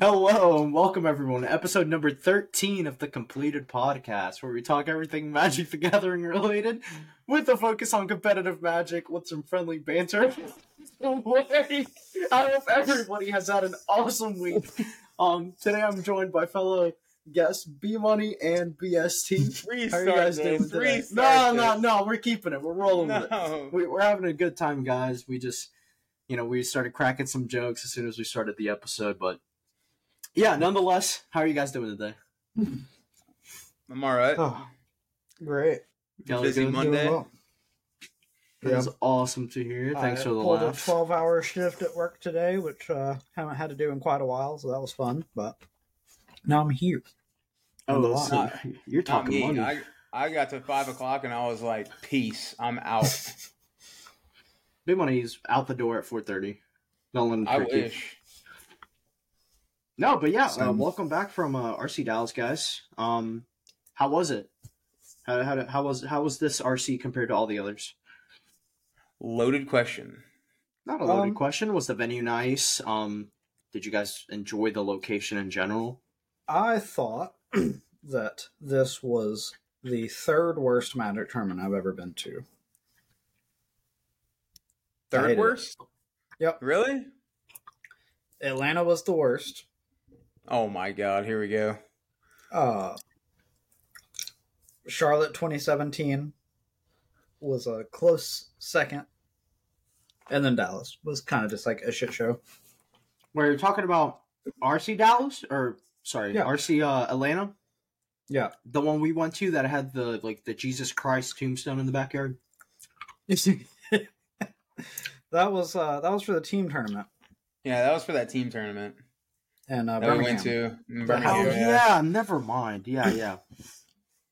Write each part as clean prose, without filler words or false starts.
Hello and welcome everyone to episode number 13 of the Completed Podcast, where we talk everything Magic the Gathering related with a focus on competitive Magic with some friendly banter. Don't worry, I hope everybody has had an awesome week. Today I'm joined by fellow guests B-Money and BST. How are you guys doing today? No, we're keeping it. We're rolling with it. We're having a good time, guys. We just, you know, we started cracking some jokes as soon as we started the episode, but yeah, nonetheless, how are you guys doing today? I'm all right. Oh, great. Busy Monday. Well. That was awesome to hear. Thanks for the laugh. I pulled a 12-hour shift at work today, which I haven't had to do in quite a while, so that was fun. But now I'm here. Oh, so you're talking money. I got to 5 o'clock, and I was like, peace, I'm out. Big Money's out the door at 4:30. Don't let him trick you. No, but yeah, welcome back from RC Dallas, guys. How was it? How was this RC compared to all the others? Loaded question. Not a loaded question. Was the venue nice? Did you guys enjoy the location in general? I thought that this was the third worst Magic tournament I've ever been to. Third worst? Yep. Really? Atlanta was the worst. Oh my god, here we go. Charlotte 2017 was a close second. And then Dallas was kind of just like a shit show. Where you're talking about RC Dallas? RC Atlanta? Yeah. The one we went to that had the Jesus Christ tombstone in the backyard? That was for the team tournament. Yeah, that was for that team tournament. And we went to Birmingham. Oh, yeah, never mind. Yeah.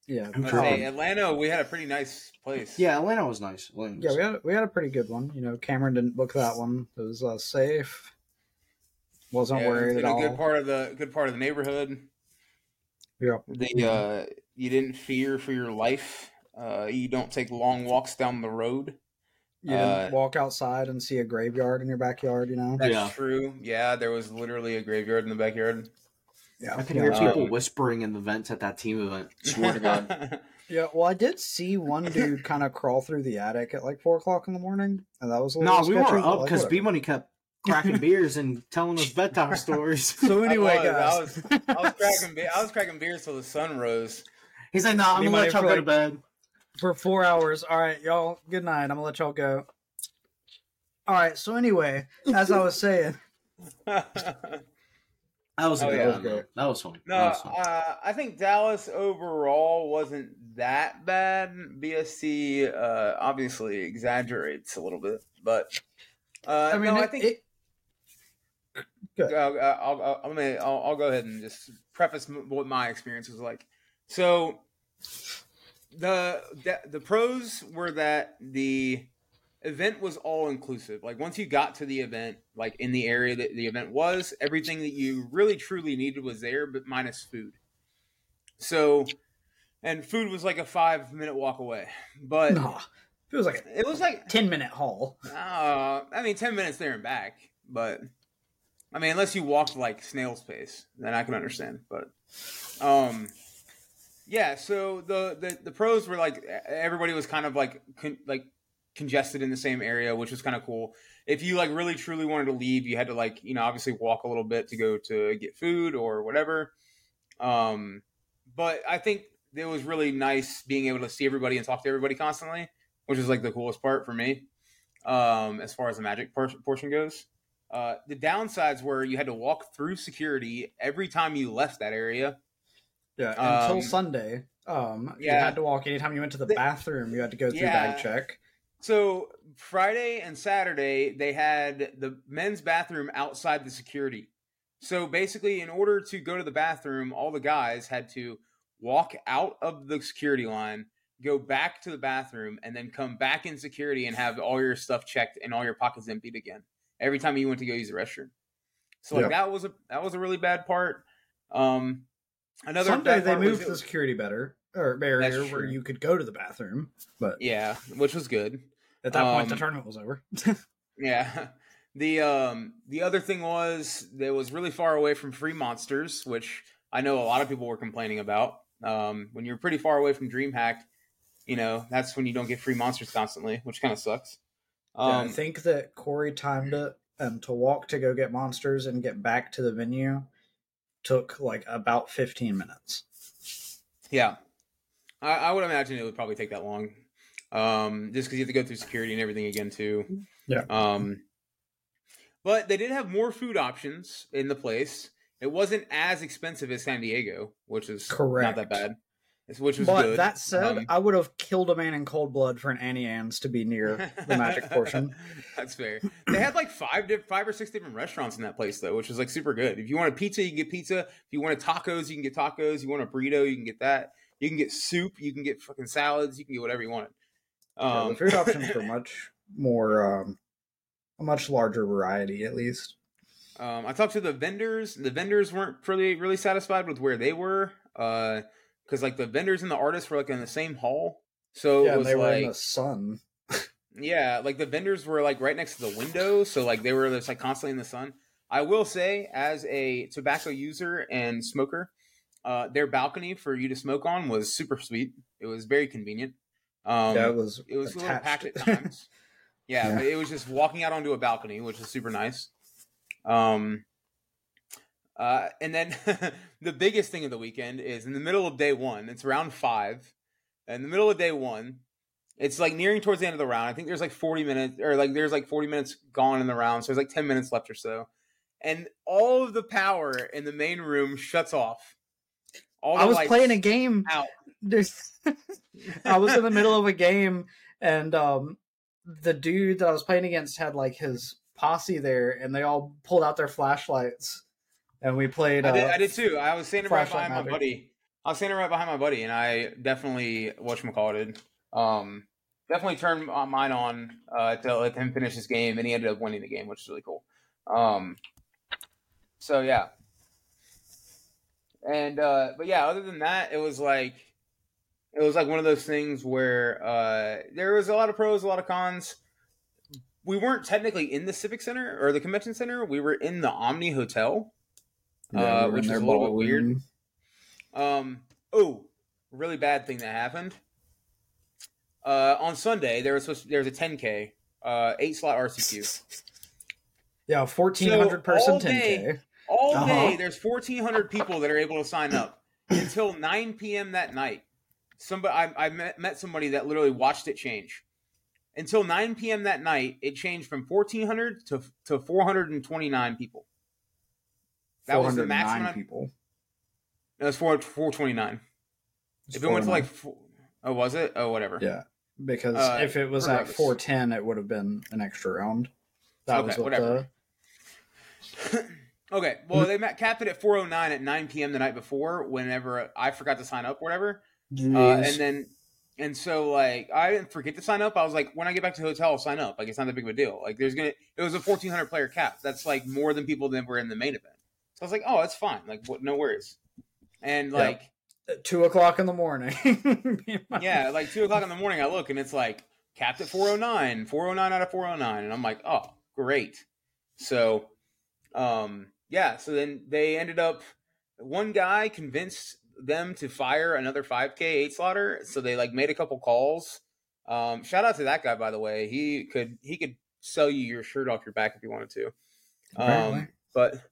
Yeah. Hey, Atlanta, we had a pretty nice place. Yeah, Atlanta was nice. Yeah, we had a pretty good one. You know, Cameron didn't book that one. It was safe. Wasn't worried at all. Good part of the neighborhood. Yeah. You didn't fear for your life. You don't take long walks down the road. You didn't walk outside and see a graveyard in your backyard, you know? That's true. Yeah, there was literally a graveyard in the backyard. Yeah, I could hear people whispering in the vents at that team event. Swear to God. Yeah, well, I did see one dude kind of crawl through the attic at like 4 o'clock in the morning, and that was a little sketchy. No, we were up because B-Money kept cracking beers and telling us bedtime stories. So anyway, guys. I was cracking beers till the sun rose. He's like, nah, I'm going to let y'all go to bed. For 4 hours. All right, y'all. Good night. I'm going to let y'all go. All right. So anyway, as I was saying. That was good. That was fun. No, was fun. I think Dallas overall wasn't that bad. BSC obviously exaggerates a little bit. But I'll go ahead and just preface what my experience was like. So The pros were that the event was all inclusive. Like once you got to the event, like in the area that the event was, everything that you really truly needed was there, but minus food. So, and food was like a 5-minute walk away, but it was like 10-minute haul. 10 minutes there and back, but I mean, unless you walked like snail's pace, then I can understand. But, yeah, so the pros were like everybody was kind of like congested in the same area, which was kind of cool. If you like really truly wanted to leave, you had to like, you know, obviously walk a little bit to go to get food or whatever. But I think it was really nice being able to see everybody and talk to everybody constantly, which is like the coolest part for me as far as the Magic portion goes. The downsides were you had to walk through security every time you left that area. Yeah, until Sunday, you had to walk. Anytime you went to the bathroom, you had to go through bag check. So Friday and Saturday, they had the men's bathroom outside the security. So basically, in order to go to the bathroom, all the guys had to walk out of the security line, go back to the bathroom, and then come back in security and have all your stuff checked and all your pockets emptied again every time you went to go use the restroom. So like that was a really bad part. Another Someday they moved the security barrier where you could go to the bathroom. But yeah, which was good. At that point, the tournament was over. Yeah. The other thing was that it was really far away from free monsters, which I know a lot of people were complaining about. When you're pretty far away from DreamHack, you know, that's when you don't get free monsters constantly, which kind of sucks. Yeah, I think that Corey timed it, and to walk to go get monsters and get back to the venue took like about 15 minutes. Yeah. I would imagine it would probably take that long. Just because you have to go through security and everything again, too. Yeah. But they did have more food options in the place. It wasn't as expensive as San Diego, which is correct. Not that bad. Which was but good. That said, I would have killed a man in cold blood for an Annie Ann's to be near the magic portion. That's fair. They had like five or six different restaurants in that place, though, which was like super good. If you want a pizza, you can get pizza. If you want tacos, you can get tacos. You want a burrito, you can get that. You can get soup. You can get fucking salads. You can get whatever you want. The food options were much more, a much larger variety, at least. I talked to the vendors. The vendors weren't really satisfied with where they were. Because, like, the vendors and the artists were, like, in the same hall. So yeah, it was, they were like, in the sun. Yeah, like, the vendors were, like, right next to the window. So, like, they were just, like, constantly in the sun. I will say, as a tobacco user and smoker, their balcony for you to smoke on was super sweet. It was very convenient. Yeah, it was a little packed at times. Yeah, but it was just walking out onto a balcony, which is super nice. And then the biggest thing of the weekend is in the middle of day one, it's round 5. In the middle of day one, it's like nearing towards the end of the round. I think there's like 40 minutes or like there's like 40 minutes gone in the round. So there's like 10 minutes left or so. And all of the power in the main room shuts off. I was playing a game. I was in the middle of a game and the dude that I was playing against had like his posse there and they all pulled out their flashlights. And we played... I did too. I was standing right behind my buddy. And I definitely... whatchamacallit. Definitely turned mine on to let him finish his game. And he ended up winning the game, which is really cool. So, yeah. And... but, yeah, other than that, it was like... It was like one of those things where there was a lot of pros, a lot of cons. We weren't technically in the Civic Center or the Convention Center. We were in the Omni Hotel. Yeah, which is a little bit weird. Oh, really bad thing that happened. On Sunday, there was a 10K, 8-slot RCQ. Yeah, 1,400 person 10K. All day, there's 1,400 people that are able to sign up until 9 p.m. that night. Somebody, I met somebody that literally watched it change. Until 9 p.m. that night, it changed from 1,400 to 429 people. That was the maximum people. No, it was 429. If it went to like four, oh, was it? Oh, whatever. Yeah, because if it was at 410, it would have been an extra round. That was whatever. Okay, well they capped it at 409 at 9 p.m. the night before. Whenever I forgot to sign up, whatever. And so like I didn't forget to sign up. I was like, when I get back to the hotel, I'll sign up. Like it's not that big of a deal. Like it was a 1,400 player cap. That's like more than people that were in the main event. So I was like, oh, that's fine. Like, what, no worries. And, like... At 2 o'clock in the morning. Yeah, like, 2 o'clock in the morning, I look, and it's, like, capped at 409 out of 409. And I'm like, oh, great. So, yeah. So then they ended up... One guy convinced them to fire another 5K 8-slotter. So they, like, made a couple calls. Shout out to that guy, by the way. He could sell you your shirt off your back if he wanted to. But...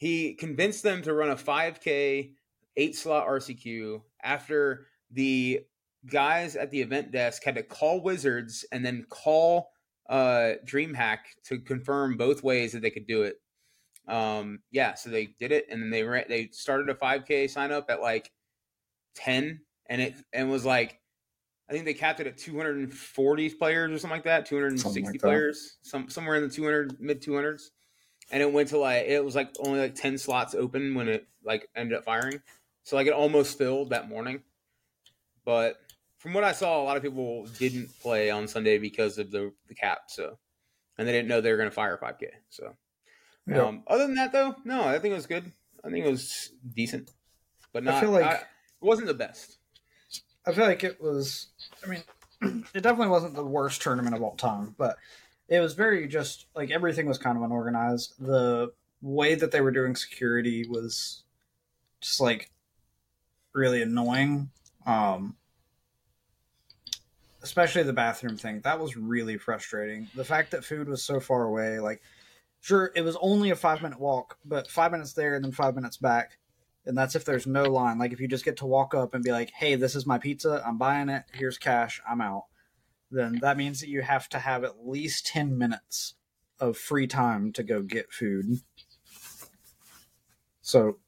He convinced them to run a 5K 8-slot RCQ after the guys at the event desk had to call Wizards and then call DreamHack to confirm both ways that they could do it. Yeah, so they did it, and then they started a 5K sign-up at, like, 10, and was, like, I think they capped it at 240 players or something like that, 260 players, somewhere in the 200 mid-200s. And it went to like, it was like only like 10 slots open when it like ended up firing. So like it almost filled that morning. But from what I saw, a lot of people didn't play on Sunday because of the cap. So, and they didn't know they were going to fire 5K. So yeah. Other than that though, no, I think it was good. I think it was decent, but not, I feel like it wasn't the best. I feel like it was, I mean, it definitely wasn't the worst tournament of all time, but it was very just like everything was kind of unorganized. The way that they were doing security was just like really annoying. Especially the bathroom thing. That was really frustrating. The fact that food was so far away, like, sure, it was only a 5-minute walk, but 5 minutes there and then 5 minutes back. And that's if there's no line. Like, if you just get to walk up and be like, hey, this is my pizza, I'm buying it, here's cash, I'm out. Then that means that you have to have at least 10 minutes of free time to go get food. So,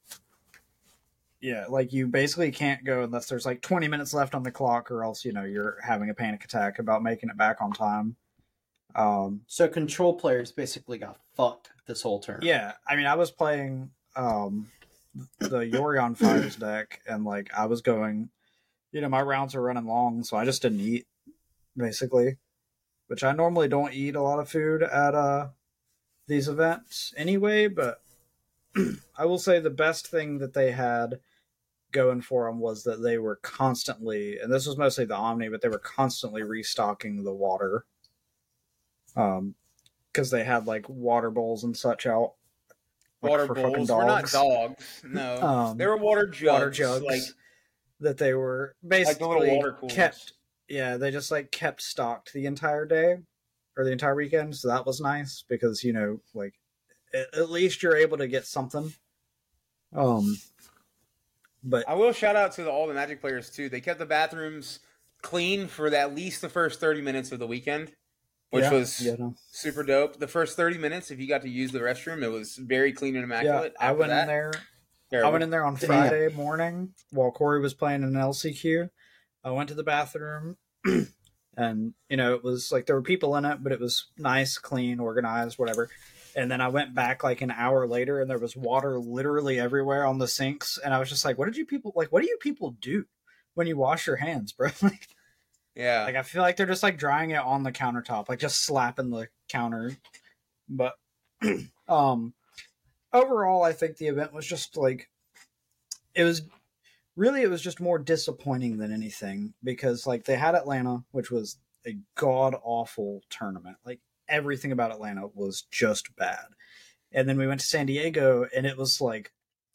yeah, like, you basically can't go unless there's, like, 20 minutes left on the clock, or else, you know, you're having a panic attack about making it back on time. So control players basically got fucked this whole turn. Yeah, I mean, I was playing the Yorion Fires deck, and, like, I was going, you know, my rounds are running long, so I just didn't eat, basically. Which I normally don't eat a lot of food at these events anyway, but I will say the best thing that they had going for them was that they were constantly, and this was mostly the Omni, but they were constantly restocking the water, because they had like water bowls and such out. Like, water bowls were not dogs, no. They were water jugs like, that they were basically like little water coolers. Yeah, they just like kept stocked the entire day or the entire weekend, so that was nice because, you know, like at least you're able to get something. But I will shout out to all the Magic players too. They kept the bathrooms clean for at least the first 30 minutes of the weekend, which was super dope. The first 30 minutes, if you got to use the restroom, it was very clean and immaculate. Yeah, I went in there on Friday morning while Corey was playing in an LCQ. I went to the bathroom and, you know, it was like there were people in it, but it was nice, clean, organized, whatever. And then I went back like an hour later and there was water literally everywhere on the sinks. And I was just like, what do you people do when you wash your hands, bro? Like, yeah. Like, I feel like they're just like drying it on the countertop, like just slapping the counter. But overall, I think the event was just like, it was just more disappointing than anything because like they had Atlanta, which was a god awful tournament. Like, everything about Atlanta was just bad. And then we went to San Diego and it was like,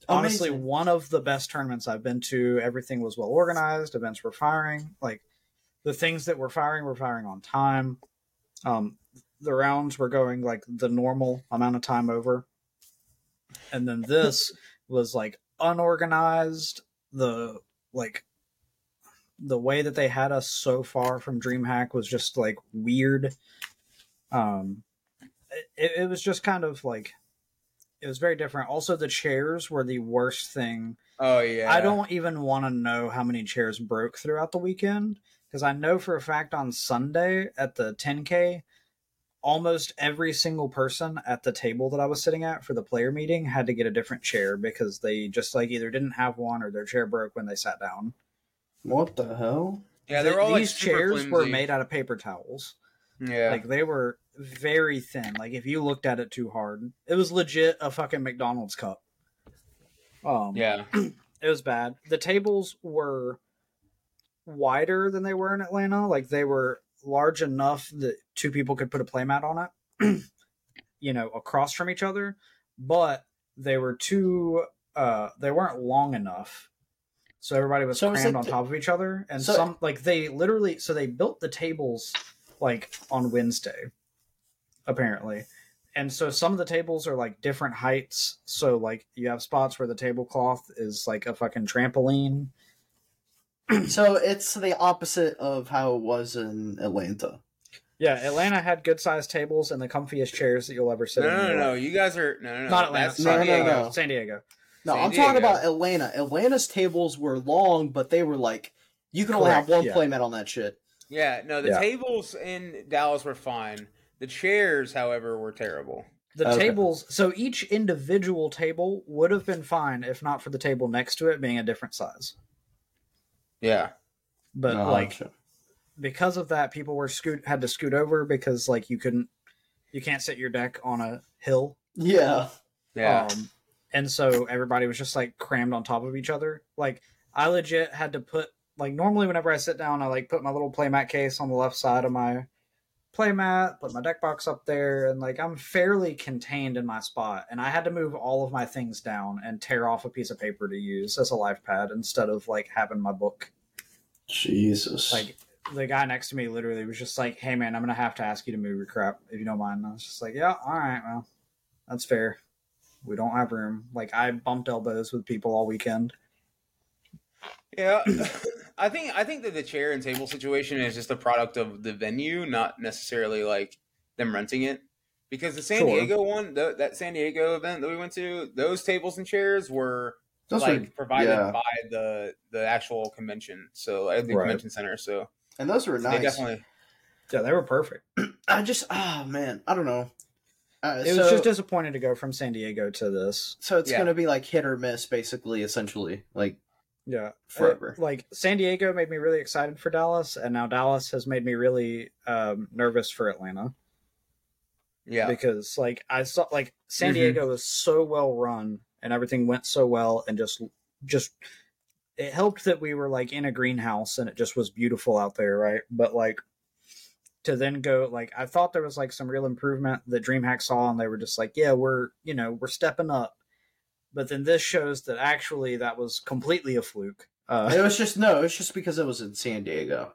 honestly, one of the best tournaments I've been to. Everything was well organized. Events were firing. Like, the things that were firing on time. The rounds were going like the normal amount of time over. And then this was like unorganized. The way that they had us so far from DreamHack was just like weird. It was just kind of like, it was very different. Also, the chairs were the worst thing. Oh yeah. I don't even want to know how many chairs broke throughout the weekend. Cause I know for a fact on Sunday at the 10K, almost every single person at the table that I was sitting at for the player meeting had to get a different chair because they just like either didn't have one or their chair broke when they sat down. What the hell? Yeah. They were all these like chairs flimsy. Were made out of paper towels. Yeah. Like, they were very thin. Like, if you looked at it too hard, it was legit a fucking McDonald's cup. Yeah. It was bad. The tables were wider than they were in Atlanta. Like, they were large enough that two people could put a playmat on it, you know, across from each other, but they were they weren't long enough. So everybody was crammed on top of each other. And they built the tables like on Wednesday, apparently. And so some of the tables are like different heights. So like you have spots where the tablecloth is like a fucking trampoline. So it's the opposite of how it was in Atlanta. Yeah, Atlanta had good sized tables and the comfiest chairs that you'll ever sit in. No. You guys are no. Not Atlanta. No. San Diego. No, I'm talking about Atlanta. Atlanta's tables were long, but they were like you can only have one playmat on that shit. Yeah, no, the tables in Dallas were fine. The chairs, however, were terrible. The tables, so each individual table would have been fine if not for the table next to it being a different size. Yeah. But, because of that, people were had to scoot over because, like, you can't sit your deck on a hill. Yeah. Yeah. And so everybody was just, like, crammed on top of each other. Like, I legit had to put, like, normally whenever I sit down, I, like, put my little playmat case on the left side of my playmat, put my deck box up there, and like I'm fairly contained in my spot, and I had to move all of my things down and tear off a piece of paper to use as a life pad instead of like having my book. Jesus. Like the guy next to me literally was just like, hey man, I'm gonna have to ask you to move your crap if you don't mind. And I was just like, yeah, all right, well, that's fair. We don't have room. Like I bumped elbows with people all weekend. Yeah. I think that the chair and table situation is just a product of the venue, not necessarily like them renting it. Because the San sure. Diego one, that San Diego event that we went to, those tables and chairs were provided by the actual convention, so at the convention center. So and those were nice. They were perfect. I just I don't know. It was just disappointing to go from San Diego to this. So it's going to be like hit or miss, basically, essentially, like. Yeah, forever. Like San Diego made me really excited for Dallas, and now Dallas has made me really nervous for Atlanta. Yeah, because like I saw like San Diego was so well run, and everything went so well, and just it helped that we were like in a greenhouse, and it just was beautiful out there, right? But like to then go like I thought there was like some real improvement that DreamHack saw, and they were just like, yeah, we're stepping up. But then this shows that actually that was completely a fluke. It was just because it was in San Diego.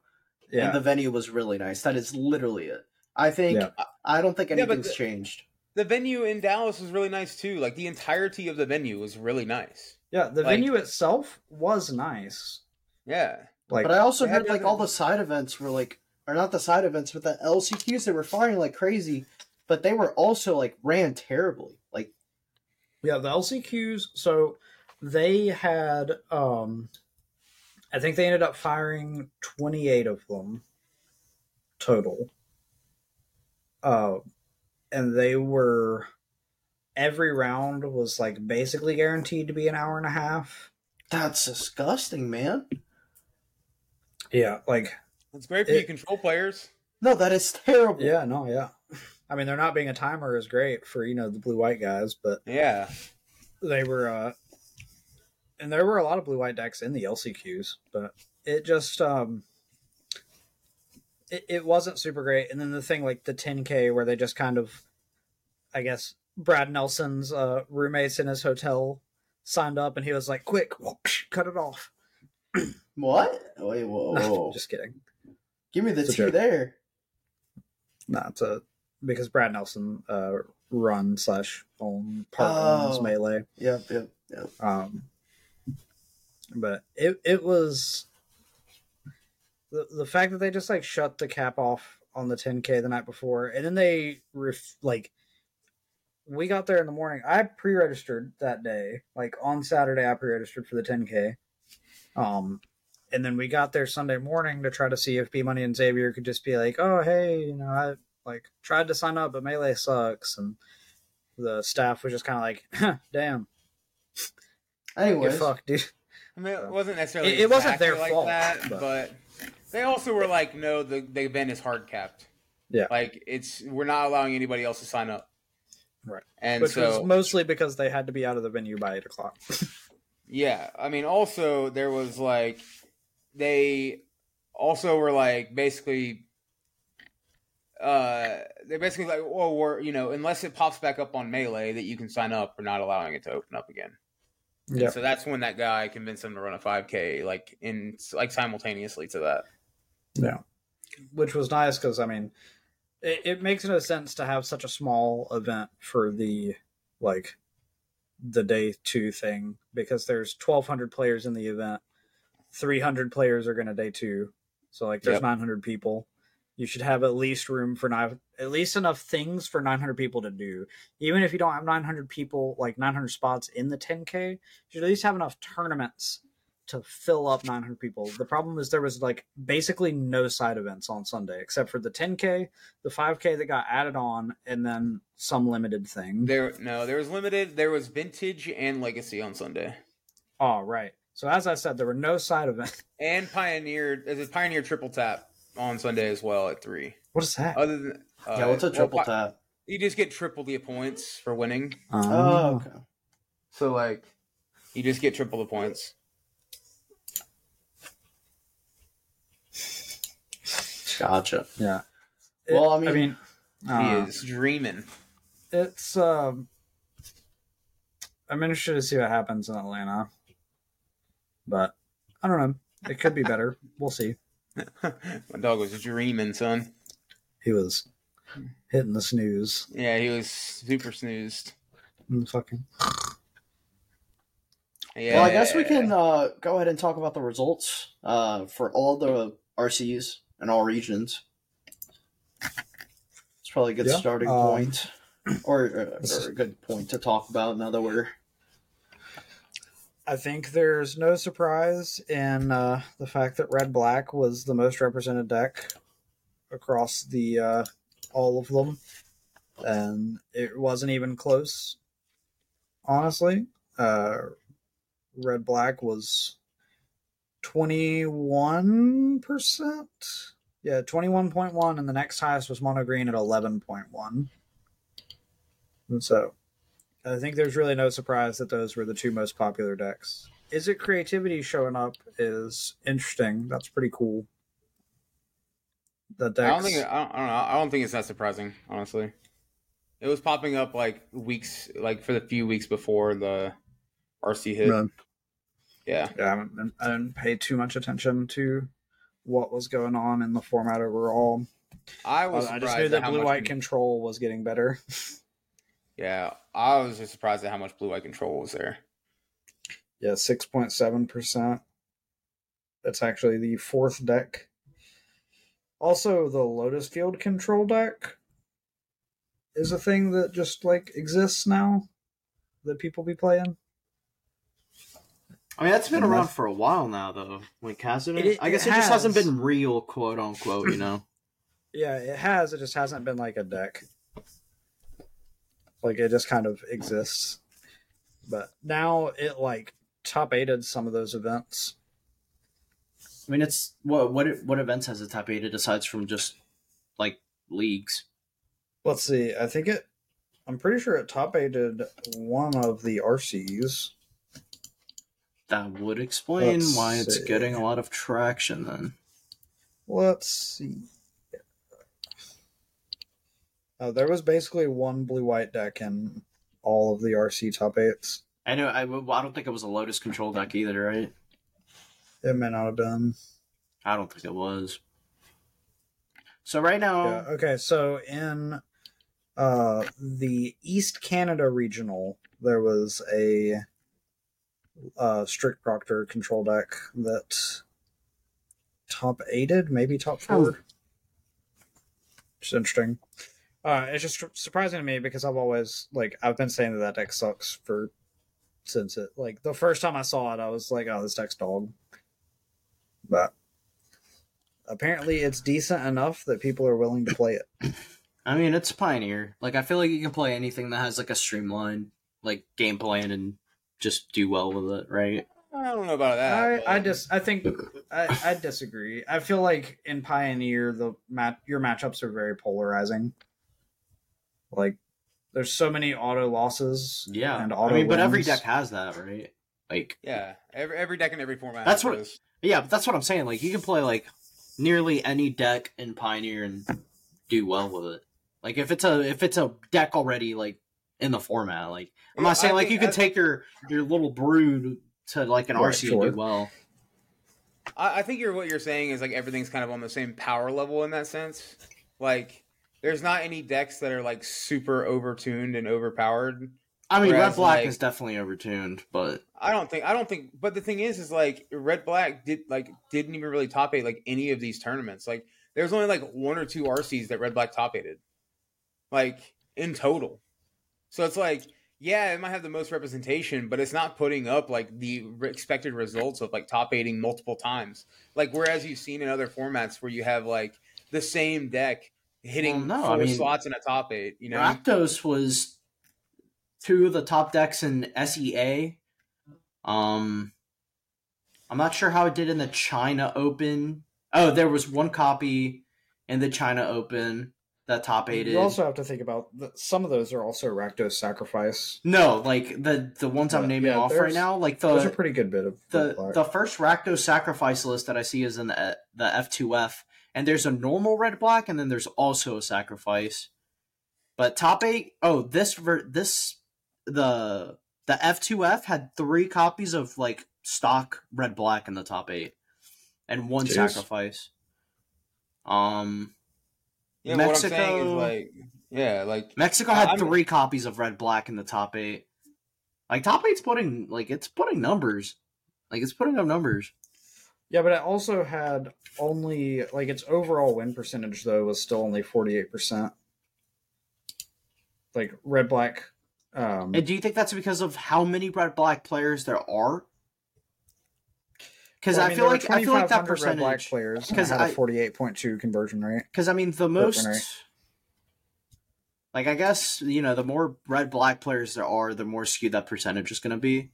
Yeah. And the venue was really nice. That is literally it. I think, I don't think anything's changed. The venue in Dallas was really nice too. Like the entirety of the venue was really nice. Yeah. The venue itself was nice. Yeah. Like, but I also heard like all the side events were like, or not the side events, but the LCQs, they were firing like crazy, but they were also like ran terribly. Like, yeah, the LCQs, so they had, I think they ended up firing 28 of them total. And they were, every round was like basically guaranteed to be an hour and a half. That's disgusting, man. Yeah, like. That's great for you control players. No, that is terrible. Yeah, no, yeah. I mean, they're not being a timer is great for, the blue-white guys, but yeah, they were, and there were a lot of blue-white decks in the LCQs, but it just, it wasn't super great. And then the thing like the 10K where they just kind of, I guess, Brad Nelson's roommates in his hotel signed up and he was like, quick, whoosh, cut it off. What? Wait, whoa. Just kidding. Give me the tea there. Nah, it's a... Because Brad Nelson owns Melee. Yep. But it was... The fact that they just, like, shut the cap off on the 10K the night before, and then they, we got there in the morning. I pre-registered that day. Like, on Saturday, I pre-registered for the 10K. And then we got there Sunday morning to try to see if B-Money and Xavier could just be like, oh, hey, I tried to sign up, but Melee sucks. And the staff was just kind of like, huh, damn. Anyways. Fuck, dude. I mean, it wasn't necessarily it wasn't their fault. That, but they also were like, no, the event is hard capped. Yeah. Like, we're not allowing anybody else to sign up. Right. And was mostly because they had to be out of the venue by 8 o'clock. Yeah. I mean, also, there was like, they also were like, basically... they're basically like, well, we're, unless it pops back up on Melee that you can sign up, we're not allowing it to open up again. Yeah. And so that's when that guy convinced them to run a 5K, like in like simultaneously to that. Yeah. Which was nice because I mean, it makes no sense to have such a small event for the like the day two thing because there's 1,200 players in the event, 300 players are going to day two, so like there's 900 people. You should have at least room for at least enough things for 900 people to do. Even if you don't have 900 people, like 900 spots in the 10K, you should at least have enough tournaments to fill up 900 people. The problem is there was like basically no side events on Sunday except for the 10K, the 5K that got added on, and then some limited thing. There was limited. There was vintage and legacy on Sunday. Oh, right. So as I said, there were no side events. And Pioneer triple tap. On Sunday as well at 3. What is that? Other than what's a triple tap? You just get triple the points for winning. Oh, okay. So like, you just get triple the points. Gotcha. Yeah. Well, I mean he is dreaming. It's I'm interested to see what happens in Atlanta, but I don't know. It could be better. We'll see. My dog was dreaming, son. He was hitting the snooze. Yeah, he was super snoozed. Fucking. Yeah. Well, I guess we can go ahead and talk about the results for all the RCs in all regions. It's probably a good starting point, or a good point to talk about now that we're... I think there's no surprise in the fact that Red Black was the most represented deck across the all of them, and it wasn't even close. Honestly, Red Black was 21%. Yeah, 21.1, and the next highest was Mono Green at 11.1. And so. I think there's really no surprise that those were the two most popular decks. Is it creativity showing up is interesting. That's pretty cool. The decks... I don't think it's that surprising, honestly. It was popping up for the few weeks before the RC hit. Right. Yeah. I didn't pay too much attention to what was going on in the format overall. I just knew that Blue White Control was getting better. Yeah, I was just surprised at how much Blue Eye Control was there. Yeah, 6.7%. That's actually the fourth deck. Also, the Lotus Field Control deck is a thing that just, exists now that people be playing. I mean, that's been around for a while now, though. Hasn't it? I guess it just hasn't been real, quote-unquote, Yeah, it has. It just hasn't been a deck. It just kind of exists. But now it, top-aided some of those events. I mean, it's... What events has it top-aided aside from just, leagues? Let's see. I think it... I'm pretty sure it top-aided one of the RCs. That would explain why it's getting a lot of traction, then. Let's see. There was basically one blue-white deck in all of the RC top 8s. I know. I don't think it was a Lotus Control deck either, right? It may not have been. I don't think it was. So right now... Yeah, okay, so in the East Canada Regional, there was a Strict Proctor Control deck that top 8'd, maybe top 4. Oh. It's interesting. It's just surprising to me because I've always I've been saying that deck sucks since it the first time I saw it I was like, oh, this deck's dog, but apparently it's decent enough that people are willing to play it. I mean, it's Pioneer. I feel like you can play anything that has a streamlined game plan and just do well with it, right? I don't know about that. I disagree. I feel like in Pioneer your matchups are very polarizing. There's so many auto losses. Yeah, and auto wins. But every deck has that, right? Yeah, every deck in every format. That's what. Yeah, but that's what I'm saying. You can play nearly any deck in Pioneer and do well with it. If it's a deck already in the format. I'm not saying you can take your little brood to an RC and do well. I think what you're saying is everything's kind of on the same power level in that sense. There's not any decks that are super overtuned and overpowered. I mean, Red Black is definitely overtuned, but I don't think. But the thing is Red Black didn't even really top eight any of these tournaments. There's only one or two RCs that Red Black top eighted, in total. So it's it might have the most representation, but it's not putting up the expected results of top eighting multiple times. Whereas you've seen in other formats where you have the same deck hitting slots in a top 8, Rakdos was two of the top decks in SEA. I'm not sure how it did in the China Open. Oh, there was one copy in the China Open that top 8'd. You also have to think about some of those are also Rakdos Sacrifice. No, the ones I'm naming off right now, there's a pretty good bit of the first Rakdos Sacrifice list that I see is in the F2F. And there's a normal red black, and then there's also a sacrifice. But top 8... Oh, the F2F had 3 copies of, like, stock red black in the top 8. And 1 Jeez. Sacrifice. Yeah, Mexico... What I'm saying is, like... Yeah, like... Mexico had 3 copies of red black in the top 8. Like, top 8's putting... Like, it's putting numbers. Like, it's putting up numbers. Yeah, but it also had only... Like, its overall win percentage, though, was still only 48%. Like, red-black... And do you think that's because of how many red-black players there are? Because well, I feel like that percentage... red-black players had a 48.2 conversion rate. Because, I mean, the most... Like, I guess, you know, the more red-black players there are, the more skewed that percentage is going to be.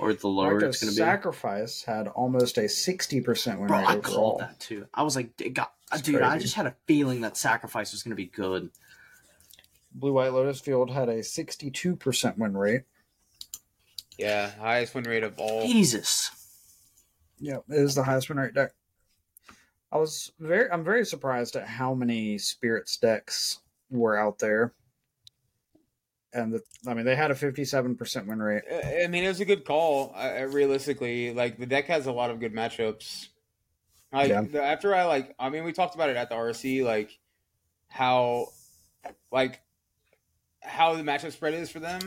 Or the lower it's going to be. Sacrifice had almost a 60% win rate overall. I called that, too. I was like, God, dude, crazy. I just had a feeling that Sacrifice was going to be good. Blue White Lotus Field had a 62% win rate. Yeah, highest win rate of all. Jesus. Yeah, it is the highest win rate deck. I'm very surprised at how many Spirits decks were out there. And they had a 57% win rate. I mean, it was a good call. Realistically, like, the deck has a lot of good matchups. Like, yeah. We talked about it at the RC, like, how the matchup spread is for them.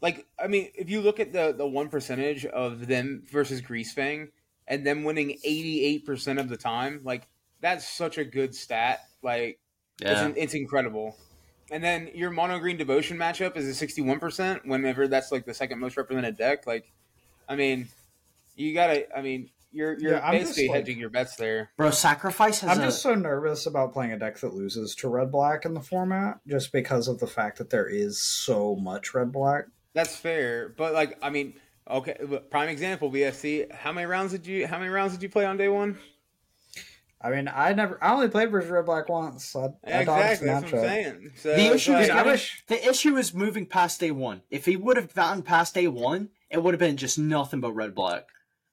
Like, I mean, if you look at the 1% of them versus Greasefang and them winning 88% of the time, like, that's such a good stat. Like, yeah. It's incredible. And then your Mono Green Devotion matchup is a 61%, whenever that's, like, the second most represented deck. Like, I mean, you gotta... I mean, you're basically hedging your bets there. Bro, Sacrifice has I'm just so nervous about playing a deck that loses to red-black in the format, just because of the fact that there is so much red-black. That's fair, but, like, I mean, okay, prime example, BFC, how many rounds did you play on day one? I mean, I only played versus Red Black once. Exactly, that's what I'm saying. So the issue is moving past day one. If he would have gotten past day one, it would have been just nothing but Red Black.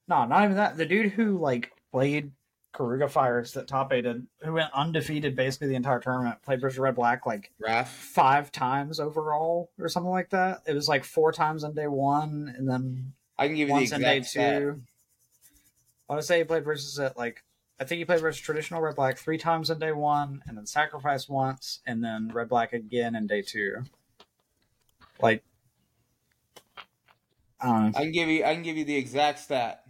No, not even that. The dude who, like, played Karuga Fires that top aided, who went undefeated basically the entire tournament, played versus Red Black like 5 times overall or something like that. It was like 4 times on day one, and then I can give you once on day 2. Stat. I want to say he played versus it like. I think he played versus traditional Red Black 3 times on day one, and then Sacrifice once, and then Red Black again in day 2. Like, I don't know. I can give you the exact stat.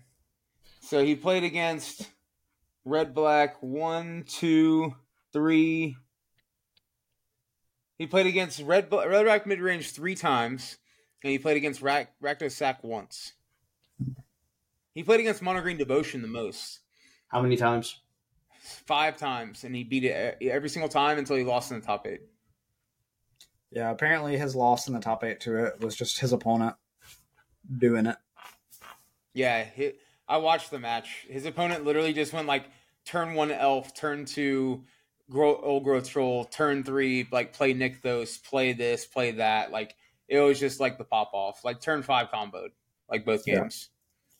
So he played against Red Black 1, 2, 3. He played against Red Black mid range 3 times, and he played against Rakdos Sack once. He played against Mono Green Devotion the most. How many times? 5 times, and he beat it every single time until he lost in the top 8. Yeah, apparently his loss in the top 8 to it was just his opponent doing it. Yeah, I watched the match. His opponent literally just went, like, turn 1 Elf, turn 2 Old Growth Troll, turn 3, like, play Nykthos, play this, play that. Like, it was just, like, the pop-off. Like, turn 5 comboed, like, both games.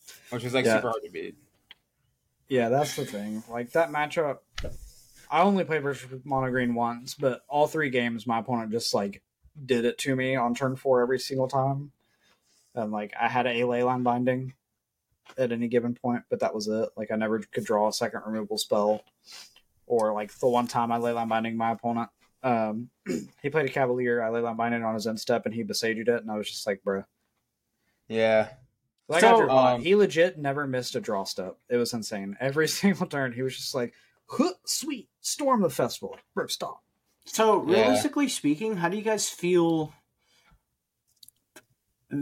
Yeah. Which is, like, super hard to beat. Yeah, that's the thing. Like, that matchup, I only played versus Mono Green once, but all 3 games, my opponent just, like, did it to me on turn 4 every single time. And, like, I had a Leyline Binding at any given point, but that was it. Like, I never could draw a second removal spell. Or, like, the one time I Leyline Binding my opponent, he played a Cavalier, I Leyline Binding on his end step, and he besaged it, and I was just like, bruh. Yeah. Like he legit never missed a draw step. It was insane. Every single turn, he was just like, sweet, storm the festival. Bro, stop. So, realistically speaking, how do you guys feel that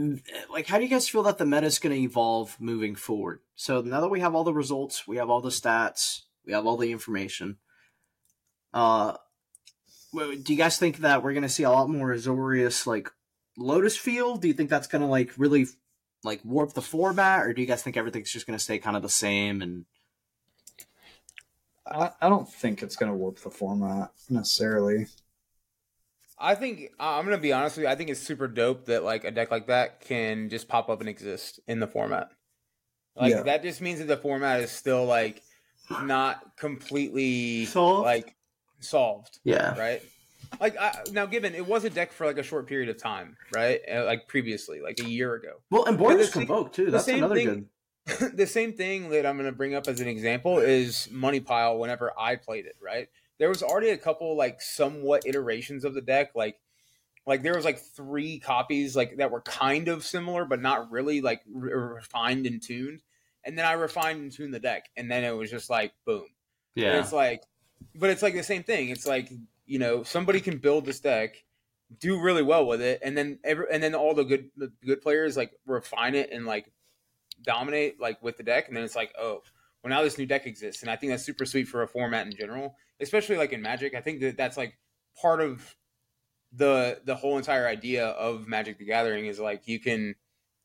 the meta is going to evolve moving forward? So, now that we have all the results, we have all the stats, we have all the information, do you guys think that we're going to see a lot more Azorius, like, Lotus Field? Do you think that's going to, like, really... like, warp the format, or do you guys think everything's just going to stay kind of the same? And I don't think it's going to warp the format, necessarily. I think, I'm going to be honest with you, I think it's super dope that, like, a deck like that can just pop up and exist in the format. Like, that just means that the format is still, like, not completely solved. Yeah. Right. Like now, given it was a deck for like a short period of time, right? Like previously, like a year ago. Well, and Boros Convoke too. That's another good. The same thing that I'm going to bring up as an example is Money Pile. Whenever I played it, right, there was already a couple like somewhat iterations of the deck. Like there was like three copies like that were kind of similar, but not really like refined and tuned. And then I refined and tuned the deck, and then it was just like boom. Yeah. And it's like, but it's like the same thing. It's like, you know, somebody can build this deck, do really well with it, and then all the good players like refine it and like dominate like with the deck, and then it's like, oh, well now this new deck exists, and I think that's super sweet for a format in general, especially like in Magic. I think that's like part of the whole entire idea of Magic the Gathering is like you can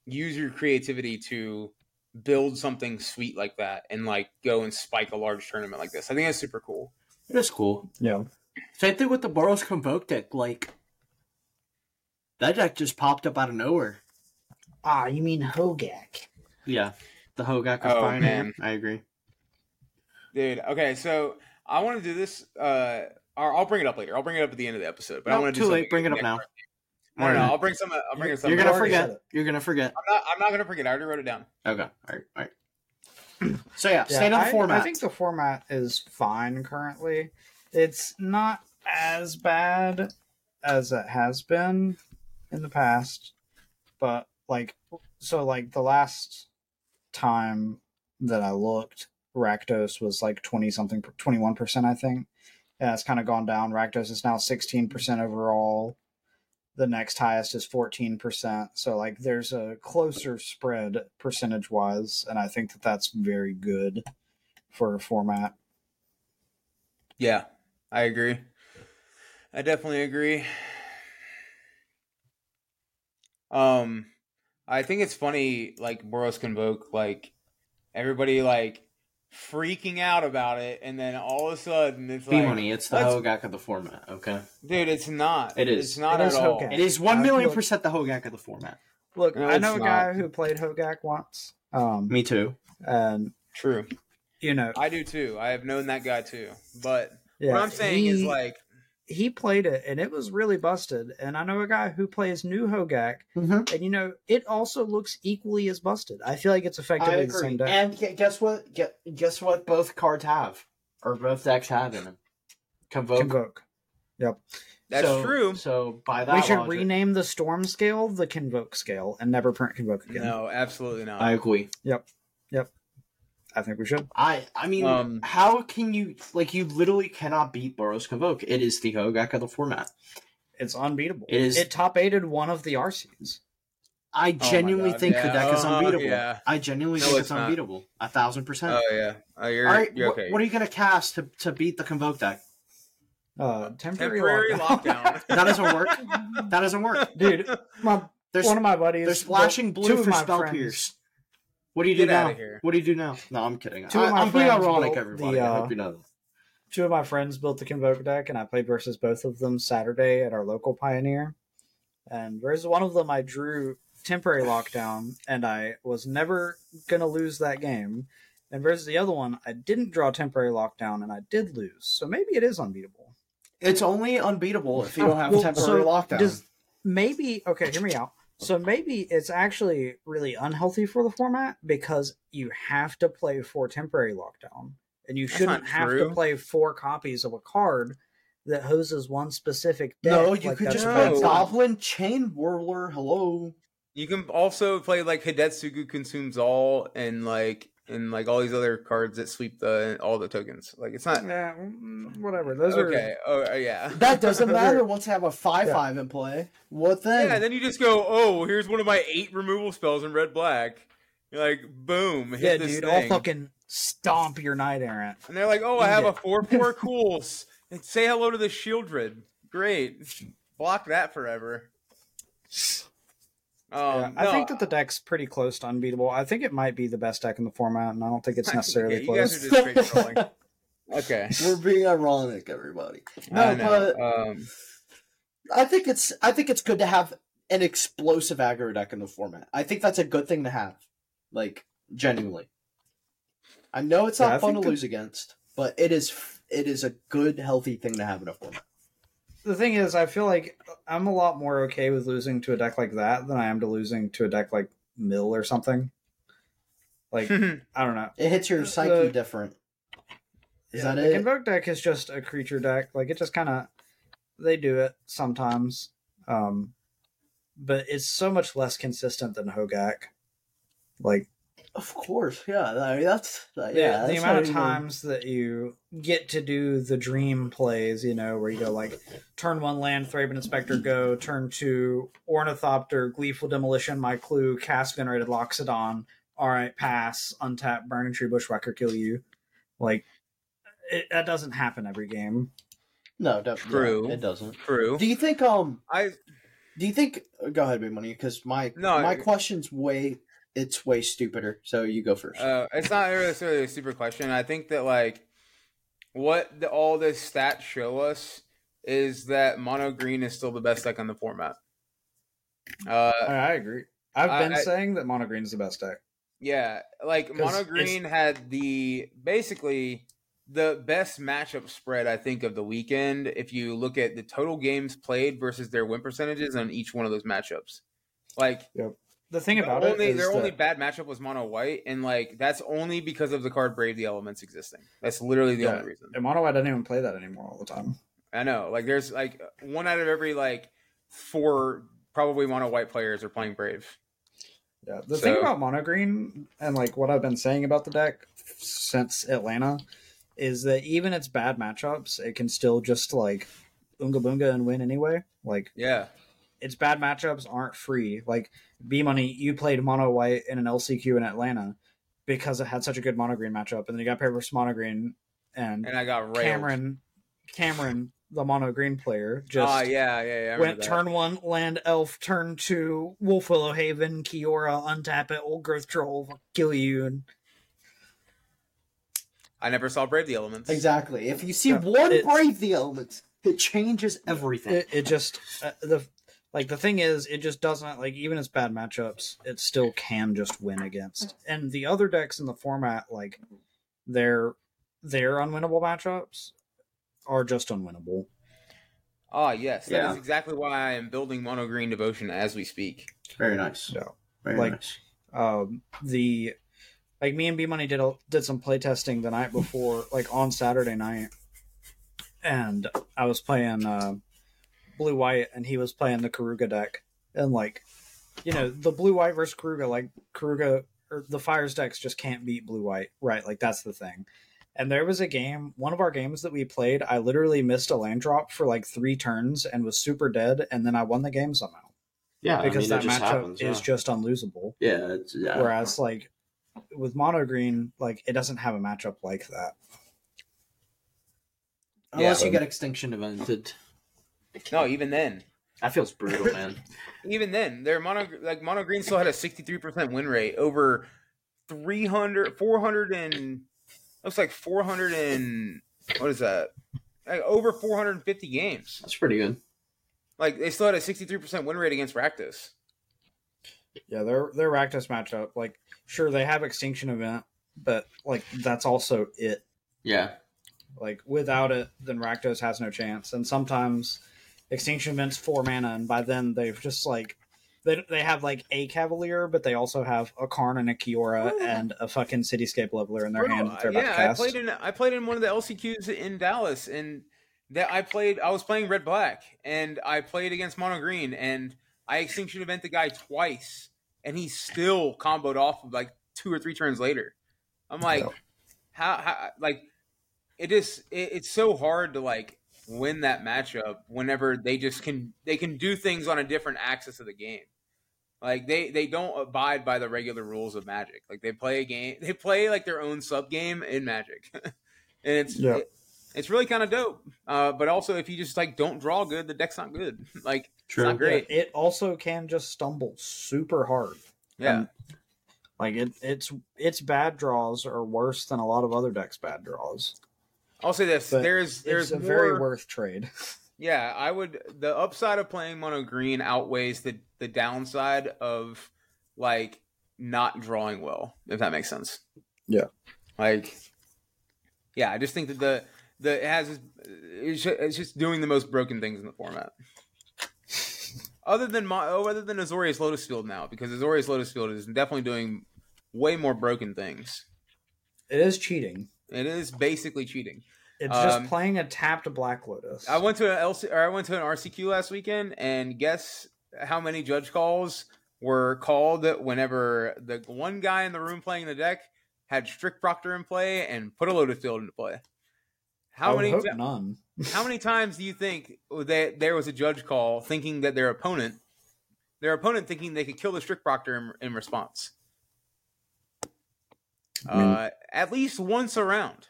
use your creativity to build something sweet like that and like go and spike a large tournament like this. I think that's super cool. It is cool. Yeah. Same thing with the Boros Convoke deck. Like, that deck just popped up out of nowhere. Ah, you mean Hogaak. Yeah. The Hogaak was fine. Man. I agree. Dude, okay, so I want to do this. I'll bring it up later. I'll bring it up at the end of the episode. But no, I want to do something. Bring it up now. No, no, I'll bring some. I'll bring something. You're gonna forget. I'm not gonna forget. I already wrote it down. Okay. All right. So yeah, stay on the format. I think the format is fine currently. It's not as bad as it has been in the past, but like the last time that I looked, Rakdos was like 20-something, 21%, I think. Yeah, it's kind of gone down. Rakdos is now 16% overall. The next highest is 14%. So, like, there's a closer spread percentage-wise, and I think that that's very good for a format. Yeah, I agree. I definitely agree. I think it's funny, like, Boros Convoke, like, everybody, like, freaking out about it, and then all of a sudden it's like B-Money, it's the Hogaak of the format. Okay, dude, it's not. It is. It's not at all. It is 1,000,000% the Hogaak of the format. Look, I know a guy who played Hogaak once. Me too. And true. You know, I do too. I have known that guy too. But what I'm saying is like he played it and it was really busted. And I know a guy who plays new Hogaak, and you know it also looks equally as busted. I feel like it's effectively the same deck. And guess what? Guess what? Both cards have, or both decks have in them. Convoke. Yep, that's true. So by that, we should rename the Storm Scale the Convoke Scale and never print Convoke again. No, absolutely not. I agree. Yep. I think we should. I mean, how can you... Like, you literally cannot beat Boros Convoke. It is the Hogaak of the format. It's unbeatable. It top-8'd one of the RCs. I genuinely think the deck is unbeatable. Yeah. I genuinely think it's unbeatable. 1,000%. Oh, yeah. All right, you're okay. What are you going to cast to beat the Convoke deck? Temporary Lockdown. That doesn't work. Dude, one of my buddies... They're splashing blue for Spell Pierce. What do you do now? What do you do now? No, I'm kidding. I'm being ironic, everybody. I hope you know that. Two of my friends built the Convoke deck, and I played versus both of them Saturday at our local Pioneer. And versus one of them, I drew Temporary Lockdown, and I was never going to lose that game. And versus the other one, I didn't draw Temporary Lockdown, and I did lose. So maybe it is unbeatable. It's only unbeatable if you don't have Temporary Lockdown. Hear me out. So maybe it's actually really unhealthy for the format because you have to play for Temporary Lockdown. And you shouldn't have to play four copies of a card that hoses one specific deck. No, you could just play Goblin Chain Whirler. Hello. You can also play like Hidetsugu Consumes All and all these other cards that sweep all the tokens. Like, it's not... Yeah, whatever. Those are... Okay, oh, yeah. That doesn't matter once you have a 5/5 in play. What then? Yeah, then you just go, oh, here's one of my 8 removal spells in Red Black. You're like, boom, hit this thing. I'll fucking stomp your Knight Errant. And they're like, oh, I have a 4/4 Cools. Say hello to the Shieldred. Great. Block that forever. I think that the deck's pretty close to unbeatable. I think it might be the best deck in the format, and I don't think it's necessarily close. You guys are just straight trolling. Okay, we're being ironic, everybody. I think it's good to have an explosive aggro deck in the format. I think that's a good thing to have. Like, genuinely, I know it's not fun to lose against, but it is a good, healthy thing to have in a format. The thing is, I feel like I'm a lot more okay with losing to a deck like that than I am to losing to a deck like Mill or something. Like, I don't know. It hits your psyche different. Is that it? The Convoke deck is just a creature deck. Like, it just kind of... They do it sometimes. But it's so much less consistent than Hogaak. Like... Of course, yeah. I mean, that's... yeah, the amount of times that you get to do the dream plays, you know, where you go, like, turn one land, Thraben Inspector, go, turn two, Ornithopter, Gleeful Demolition, my clue, cast Venerated Loxodon, alright, pass, untap, burn and tree bushwhacker, kill you. Like, that doesn't happen every game. No, definitely. True. It doesn't. True. Do you think, go ahead, B-Money, because my question's way... It's way stupider, so you go first. It's not really a stupid question. I think that, like, what all the stats show us is that Mono Green is still the best deck in the format. I agree. I've been saying that Mono Green is the best deck. Yeah, like, Mono Green had the best matchup spread, I think, of the weekend if you look at the total games played versus their win percentages on each one of those matchups. Like... Yep. The thing about it is their only bad matchup was Mono White, and like that's only because of the card Brave the Elements existing. That's literally the only reason. And Mono White doesn't even play that anymore all the time. I know. Like there's like one out of every like four probably Mono White players are playing Brave. Yeah. The thing about Mono Green and like what I've been saying about the deck since Atlanta is that even its bad matchups, it can still just like Oonga Boonga and win anyway. Like yeah. Its bad matchups aren't free. Like B-Money, you played Mono White in an LCQ in Atlanta because it had such a good Mono Green matchup, and then you got paired with Mono Green, and I got railed. Cameron, the Mono Green player, just went turn one land elf, turn two Wolf Willow Haven, Kiora, untap it, Old Growth Troll, kill you. And... I never saw Brave the Elements. Exactly. If you see Brave the Elements, it changes everything. It just Like, the thing is, it just doesn't, like, even its bad matchups, it still can just win against. And the other decks in the format, like, their unwinnable matchups are just unwinnable. Ah, yes. That is exactly why I am building Mono Green Devotion as we speak. Very nice. So, Very nice. Me and B-Money did some playtesting the night before, like, on Saturday night. And I was playing, Blue White, and he was playing the Karuga deck, and like, you know, the Blue White versus Karuga, like Karuga or the Fires decks just can't beat Blue White, right? Like that's the thing. And there was a game, one of our games that we played, I literally missed a land drop for like 3 turns and was super dead, and then I won the game somehow. Yeah, because I mean, that matchup is just unlosable. Yeah, Whereas like with Mono Green, like it doesn't have a matchup like that, unless you get Extinction Evented. No, even then. That feels brutal, man. Even then, their Mono Green still had a 63% win rate over 450 games. That's pretty good. Like they still had a 63% win rate against Rakdos. Yeah, their Rakdos matchup, like sure they have Extinction Event, but like that's also it. Yeah. Like without it, then Rakdos has no chance. And sometimes Extinction Event's 4 mana, and by then they've just like they have like a Cavalier, but they also have a Karn and a Kiora and a fucking Cityscape Leveler in their hand. That they're about to cast. I played in one of the LCQs in Dallas, and that I was playing Red Black, and I played against Mono Green, and I Extinction Event the guy twice, and he still comboed off like 2 or 3 turns later. I'm like, how like it is? It's so hard to like win that matchup whenever they just can do things on a different axis of the game. Like they don't abide by the regular rules of Magic. Like they play like their own sub game in Magic. And it's really kind of dope. But also if you just like don't draw good, the deck's not good. Like It's not great. It also can just stumble super hard. Yeah. Like its bad draws are worse than a lot of other decks' bad draws. I'll say this: but there's a more, very worth trade. Yeah, the upside of playing Mono Green outweighs the downside of like not drawing well, if that makes sense. Yeah, Like, yeah, I just think that the it has it's just doing the most broken things in the format. Other than Azorius Lotus Field now, because Azorius Lotus Field is definitely doing way more broken things. It is cheating. It is basically cheating. It's just playing a tapped Black Lotus. I went to an RCQ last weekend, and guess how many judge calls were called whenever the one guy in the room playing the deck had Strict Proctor in play and put a Lotus Field into play. None. How many times do you think that there was a judge call thinking that their opponent thinking they could kill the Strict Proctor in response? I mean, at least once a round.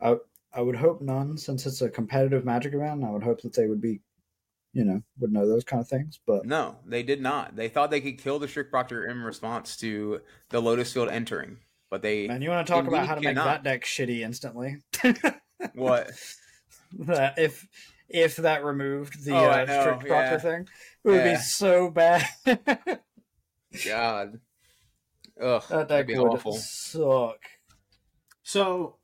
I would hope none, since it's a competitive Magic event. I would hope that they would be, would know those kind of things. But no, they did not. They thought they could kill the Strict Proctor in response to the Lotus Field entering. But they, man, you want to talk about how to make that deck shitty instantly? What? That if that removed the Strict Proctor thing, it would be so bad. God, ugh, that deck would awful. Suck. So,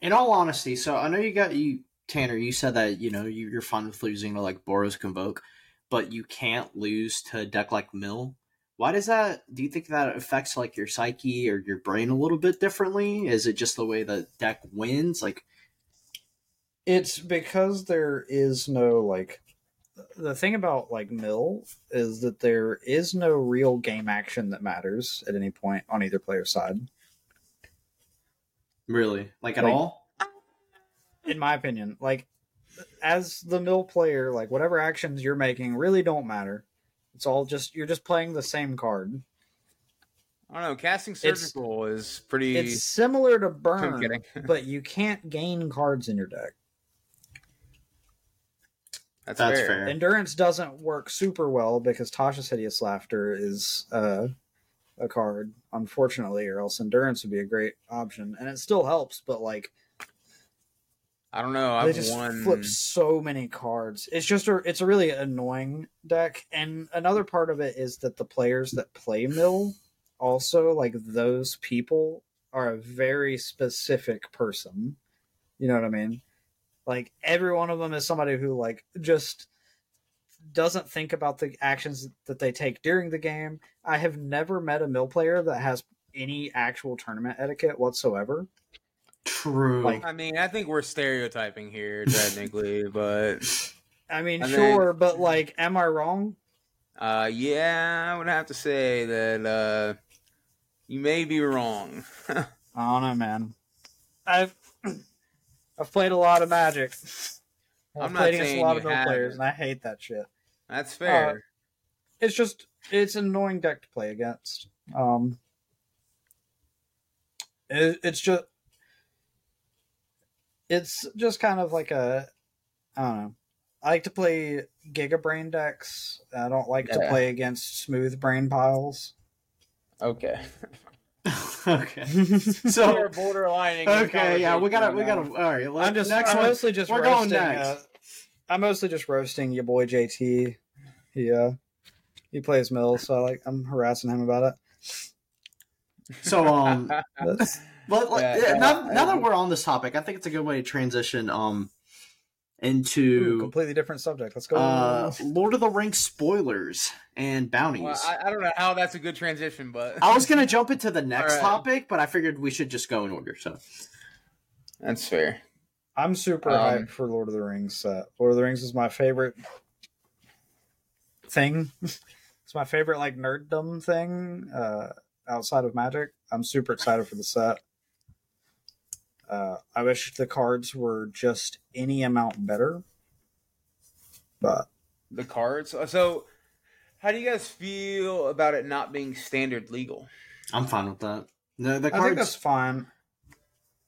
in all honesty, I know Tanner. You said that you're fine with losing to like Boros Convoke, but you can't lose to a deck like Mill. Why does that? Do you think that affects like your psyche or your brain a little bit differently? Is it just the way the deck wins? Like, it's because there is no like. The thing about like Mill is that there is no real game action that matters at any point on either player's side. Really, at all? In my opinion, like as the Mill player, like whatever actions you're making really don't matter. It's all just you're just playing the same card. I don't know. Casting Surgical is pretty. It's similar to Burn, but you can't gain cards in your deck. That's fair. Endurance doesn't work super well because Tasha's Hideous Laughter is a card, unfortunately, or else Endurance would be a great option, and it still helps. But like, I don't know. They just flip so many cards. It's just it's a really annoying deck. And another part of it is that the players that play Mill also, like those people are a very specific person. You know what I mean? Like every one of them is somebody who like just doesn't think about the actions that they take during the game. I have never met a Mill player that has any actual tournament etiquette whatsoever. True. Like, I mean, I think we're stereotyping here technically, but but like, am I wrong? I would have to say that you may be wrong. I don't know, man. I've played a lot of Magic. I'm not saying a lot of Mill players, and I hate that shit. That's fair. It's just it's an annoying deck to play against. It's just kind of like I don't know. I like to play Giga Brain decks. I don't like to play against smooth brain piles. Okay. Okay. So we're borderlining. Okay, yeah, we gotta. All right, I'm mostly just roasting your boy JT. He plays Mill, so I'm harassing him about it. So now that we're on this topic, I think it's a good way to transition into a completely different subject. Let's go Lord of the Rings spoilers and bounties. Well, I don't know how that's a good transition, but I was going to jump into the next topic, but I figured we should just go in order. So that's fair. I'm super hyped for Lord of the Rings. Lord of the Rings is my favorite thing. It's my favorite like nerddom thing outside of Magic. I'm super excited for the set. I wish the cards were just any amount better. But the cards? So, how do you guys feel about it not being standard legal? I'm fine with that. No, the cards. I think that's fine.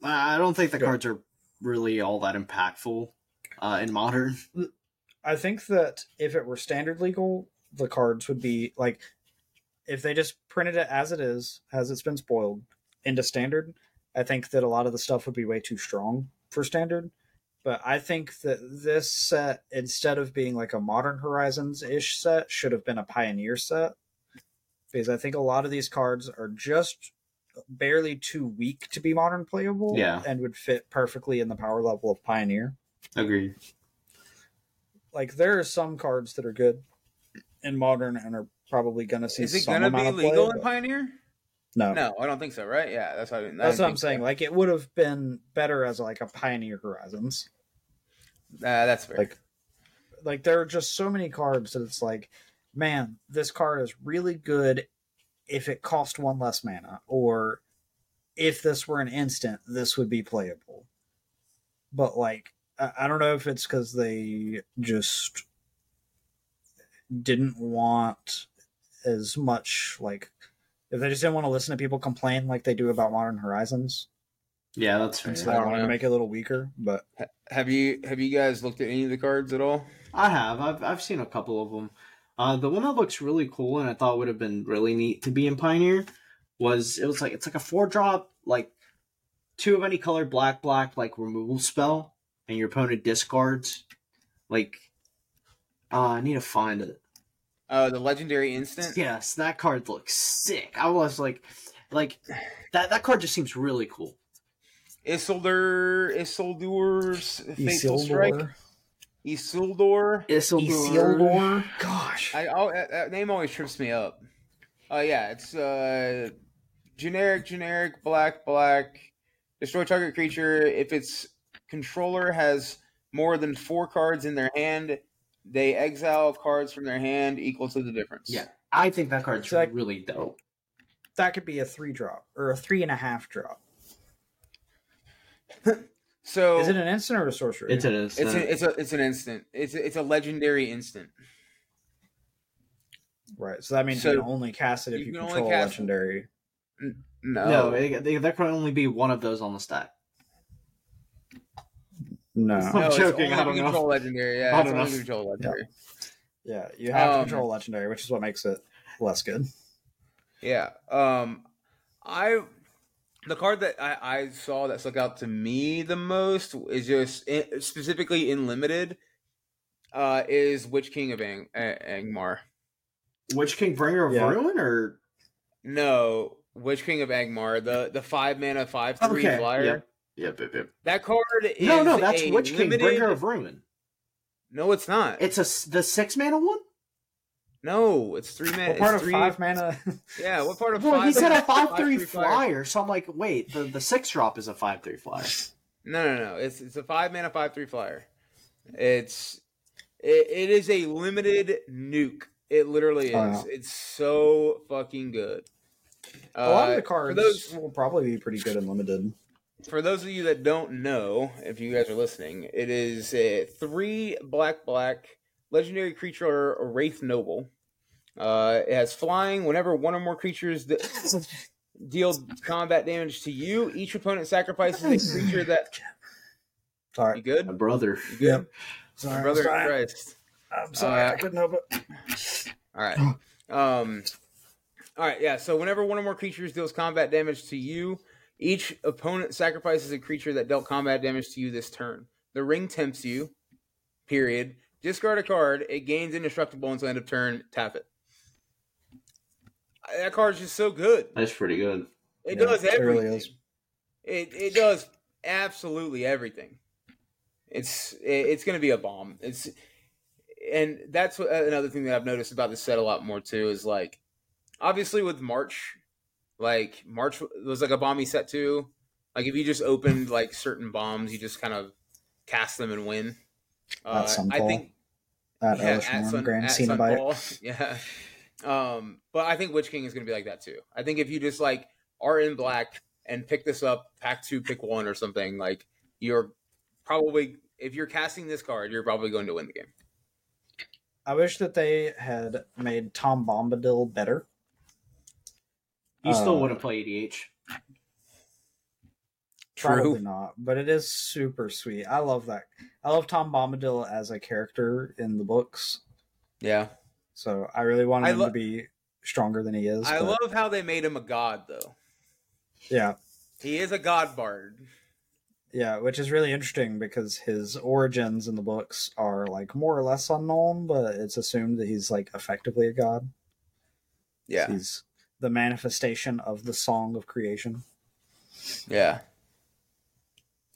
I don't think the cards are really all that impactful in Modern. I think that if it were standard legal, the cards would be like. If they just printed it as it is, as it's been spoiled, into standard, I think that a lot of the stuff would be way too strong for standard. But I think that this set, instead of being like a Modern Horizons-ish set, should have been a Pioneer set. because I think a lot of these cards are just barely too weak to be modern playable, and would fit perfectly in the power level of Pioneer. Agreed. Like, there are some cards that are good in Modern and are probably going to see some amount of play. Is it going to be legal in Pioneer? No, I don't think so, right? Yeah, that's what, that's what I'm saying. So. Like, it would have been better as, like, a Pioneer Horizons. That's fair. Like, there are just so many cards that it's like, man, this card is really good if it cost one less mana, or if this were an instant, this would be playable. But, like, I don't know if it's because they just didn't want as much, like, if they just didn't want to listen to people complain like they do about Modern Horizons. Yeah, that's fair. So I don't want to make it a little weaker, but have you guys looked at any of the cards at all? I have. I've seen a couple of them. The one that looks really cool and I thought would have been really neat to be in Pioneer was like a 4-drop, like 2 of any color, black, like removal spell, and your opponent discards. Like, I need to find it. The legendary instant. Yes, that card looks sick. I was like that card just seems really cool. Isildur's Fatal Strike. Isildur. Gosh, that name always trips me up. Yeah, it's generic, black. Destroy target creature. If its controller has more than 4 cards in their hand, they exile cards from their hand equal to the difference. Yeah, I think that card's really dope. That could be a 3-drop or a 3.5-drop. So is it an instant or a sorcery? It's an instant. It's an instant. It's a legendary instant. Right. So that means you can only cast it if you control a legendary. No, there can only be one of those on the stack. No, I'm joking. I don't know. Legendary. Yeah, I don't know. Control legendary. Yeah, you have to control legendary, which is what makes it less good. Yeah. The card that I saw that stuck out to me the most is just specifically in Limited is Witch King of Angmar. Witch King Bringer of Ruin, or no, Witch King of Angmar, the 5 mana 5/3 flyer. Yep. That card is that's Witch King Bringer of Ruin. No, it's not. It's the 6 mana one. No, it's 3 mana. What part of 5 mana? Yeah, what part of 5? Well, he said a 5/3 flyer, so I'm like, wait, the 6-drop is a 5/3 flyer. No, it's a 5 mana 5/3 flyer. It is a limited nuke. It literally is. Wow. It's so fucking good. A lot of the cards will probably be pretty good in limited. For those of you that don't know, if you guys are listening, it is a 3 black legendary creature Wraith Noble. It has flying. Whenever one or more creatures deal combat damage to you, each opponent sacrifices a creature that. Sorry, you good? My brother. You good? Yep. Sorry, my brother. Sorry. Christ. I'm sorry. I couldn't help it. All right. All right. Yeah. So whenever one or more creatures deals combat damage to you, each opponent sacrifices a creature that dealt combat damage to you this turn. The ring tempts you. Period. Discard a card. It gains indestructible until end of turn. Tap it. That card's just so good. That's pretty good. It does everything. It really is. It does absolutely everything. It's going to be a bomb. And that's another thing that I've noticed about this set a lot more too is, like, obviously with March, like March was like a bomby set too. Like if you just opened like certain bombs, you just kind of cast them and win. I think but I think Witch King is going to be like that too. I think if you just like are in black and pick this up, pack 2, pick 1 or something, like you're probably, if you're casting this card, you're probably going to win the game. I wish that they had made Tom Bombadil better. He still wouldn't play EDH. Probably not, but it is super sweet. I love that. I love Tom Bombadil as a character in the books. Yeah. So I really wanted him to be stronger than he is. I love how they made him a god, though. Yeah. He is a god bard. Yeah, which is really interesting because his origins in the books are like more or less unknown, but it's assumed that he's like effectively a god. Yeah. He's the manifestation of the Song of Creation. Yeah.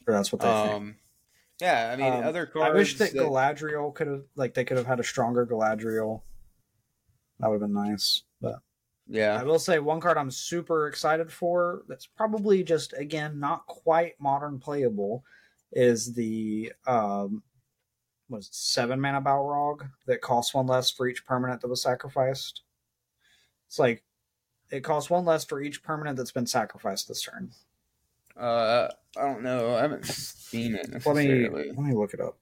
Or that's what they think. Yeah, I mean, other cards... I wish that Galadriel could have... Like, they could have had a stronger Galadriel. That would have been nice, but... Yeah. I will say one card I'm super excited for that's probably just, again, not quite modern playable is the... was 7-mana Balrog that costs 1 less for each permanent that was sacrificed. It's like, it costs 1 less for each permanent that's been sacrificed this turn. I don't know. I haven't seen it necessarily. Let me look it up.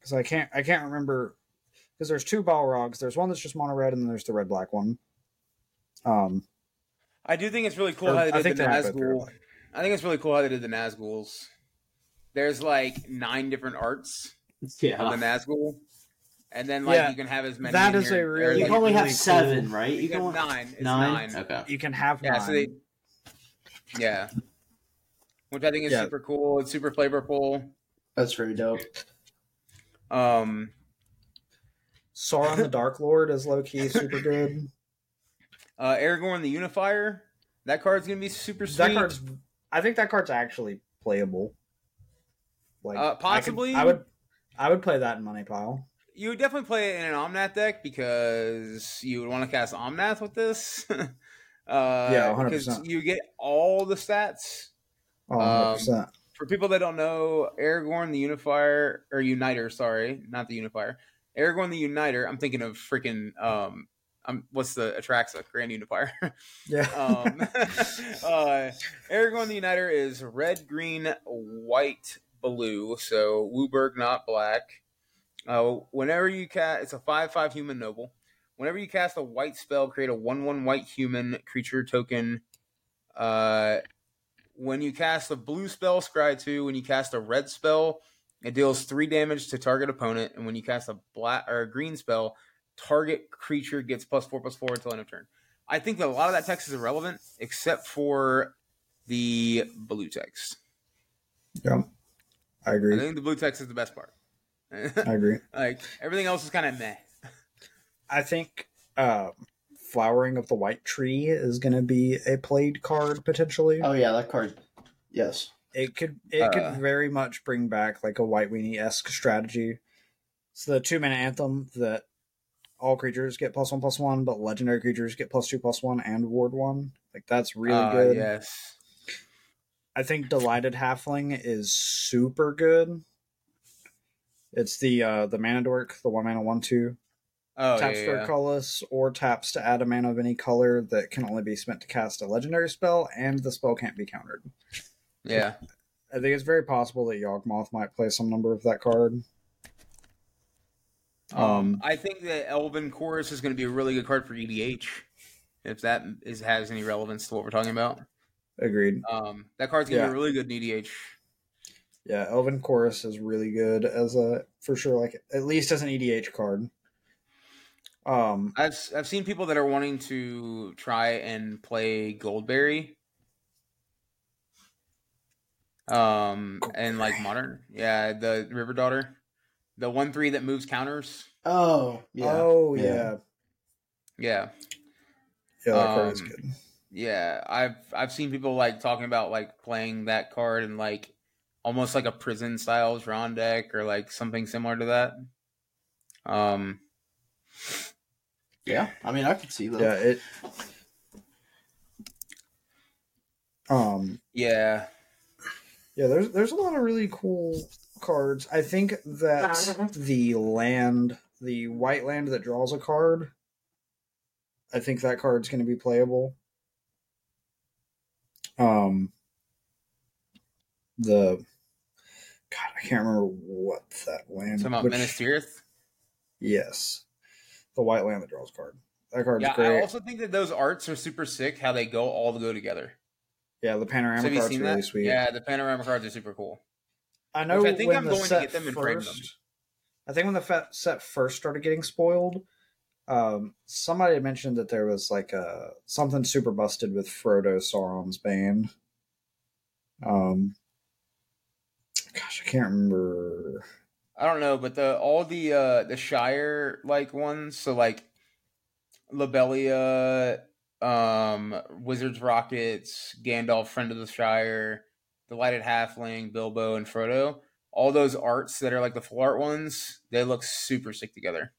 Because I can't remember. Because there's 2 Balrogs. There's one that's just mono red, and then there's the red black one. I do think it's really cool how they did the Nazgul. I think it's really cool how they did the Nazguls. There's like 9 different arts on the Nazgul. And then, like, you can have as many. That is a really. You can only have 7, right? You can have 9. It's 9. Okay. You can have 9. So yeah. Which I think is super cool. It's super flavorful. That's pretty dope. Sauron the Dark Lord is low key super good. Aragorn the Unifier. That card's gonna be super sweet. I think that card's actually playable. Like possibly. I would play that in Money Pile. You would definitely play it in an Omnath deck because you would want to cast Omnath with this. 100%. Because you get all the stats. 100%. For people that don't know, Aragorn the Unifier, or Uniter, sorry, not the Unifier. Aragorn the Uniter, I'm thinking of freaking, what's the Atraxa, Grand Unifier. Yeah. Aragorn the Uniter is red, green, white, blue, so Wooburg, not black. Whenever you cast, it's a 5/5 human noble. Whenever you cast a white spell, create a 1/1 white human creature token. When you cast a blue spell, scry 2. When you cast a red spell, it deals 3 damage to target opponent. And when you cast a black or a green spell, target creature gets +4/+4 until end of turn. I think that a lot of that text is irrelevant, except for the blue text. Yeah, I agree. I think the blue text is the best part. I agree. Like everything else is kind of meh. I think Flowering of the White Tree is going to be a played card potentially. Oh yeah, that card. Yes, it could very much bring back like a White Weenie-esque strategy. It's the 2-mana anthem that all creatures get +1/+1, but legendary creatures get +2/+1 and ward 1. Like that's really good. Yes, I think Delighted Halfling is super good. It's the mana dork, the 1-mana 1/2. Oh, taps for a colorless, or taps to add a mana of any color that can only be spent to cast a legendary spell, and the spell can't be countered. Yeah. I think it's very possible that Yawgmoth might play some number of that card. I think that Elven Chorus is going to be a really good card for EDH, if that has any relevance to what we're talking about. Agreed. That card's going to be really good in EDH. Yeah, Elven Chorus is really good as at least as an EDH card. I've seen people that are wanting to try and play Goldberry. And like modern, the River Daughter, the 1/3 that moves counters. Yeah, that card is good. Yeah, I've seen people like talking about like playing that card and like. Almost like a prison style Drawn deck or like something similar to that. Yeah, I mean, I could see that. Yeah, it. Yeah. Yeah, there's a lot of really cool cards. I think that the white land that draws a card. I think that card's going to be playable. I can't remember what that land... Talking about Minas Tirith? Yes. The white land that draws card. That card's great. I also think that those arts are super sick, how they all go together. Yeah, the panorama cards are really sweet. Yeah, the panorama cards are super cool. I know. I think I'm going to get them and frame them. I think when the set first started getting spoiled, somebody mentioned that there was like something super busted with Frodo Sauron's Bane. Gosh, I can't remember. I don't know, but the Shire like ones, so like Lobelia, Wizards Rockets, Gandalf, Friend of the Shire, The Lighted Halfling, Bilbo, and Frodo. All those arts that are like the full art ones, they look super sick together.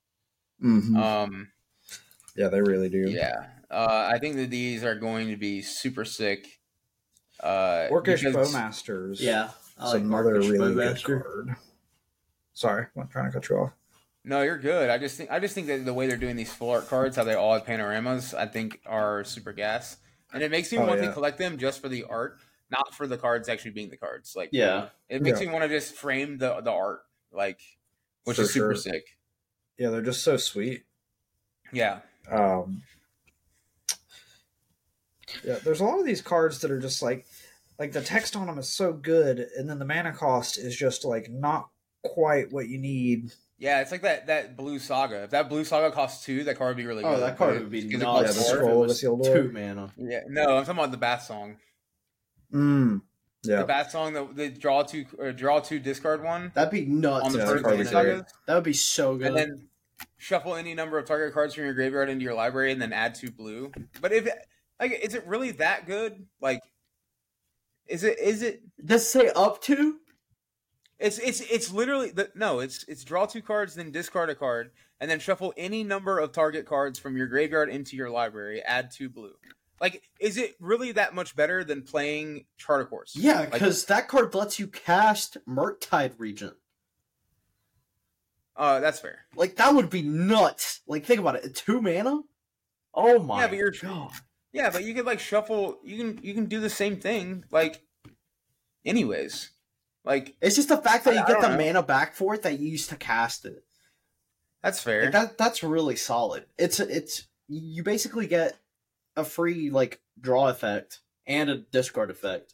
Mm-hmm. Yeah, they really do. Yeah. I think that these are going to be super sick. Orcish Bowmasters. Yeah. It's like another really good card. Sorry, I'm trying to cut you off. No, you're good. I just think that the way they're doing these full art cards, how they all have panoramas, I think are super gas. And it makes me want to collect them just for the art. Not for the cards actually being the cards. Like, yeah, it makes me want to just frame the art, like, which is super sick. Yeah, they're just so sweet. Yeah. Yeah, there's a lot of these cards that are just like the text on them is so good, and then the mana cost is just like not quite what you need. Yeah, it's like that Blue Saga. If that Blue Saga costs 2, that card would be really good. Oh, that card would be not the Sealed Door. 2 mana. Yeah, no, I'm talking about the Bath Song. Yeah. The Bat Song, the draw two, discard one. That'd be nuts. On the first card, that would be so good. And then shuffle any number of target cards from your graveyard into your library, and then add 2 blue. But if is it really that good? Like, is it? Does it say up to? It's literally no. It's draw 2 cards, then discard a card, and then shuffle any number of target cards from your graveyard into your library. Add 2 blue. Like, is it really that much better than playing Charter Course? Yeah, because that card lets you cast Murktide Regent. That's fair. Like, that would be nuts. Like, think about it. 2 mana? Oh my god. Yeah, but you could, like, shuffle. You can do the same thing, like, anyways. Like, it's just the fact that you get the mana back for it that you used to cast it. That's fair. Like, that's really solid. It's you basically get a free, like, draw effect and a discard effect,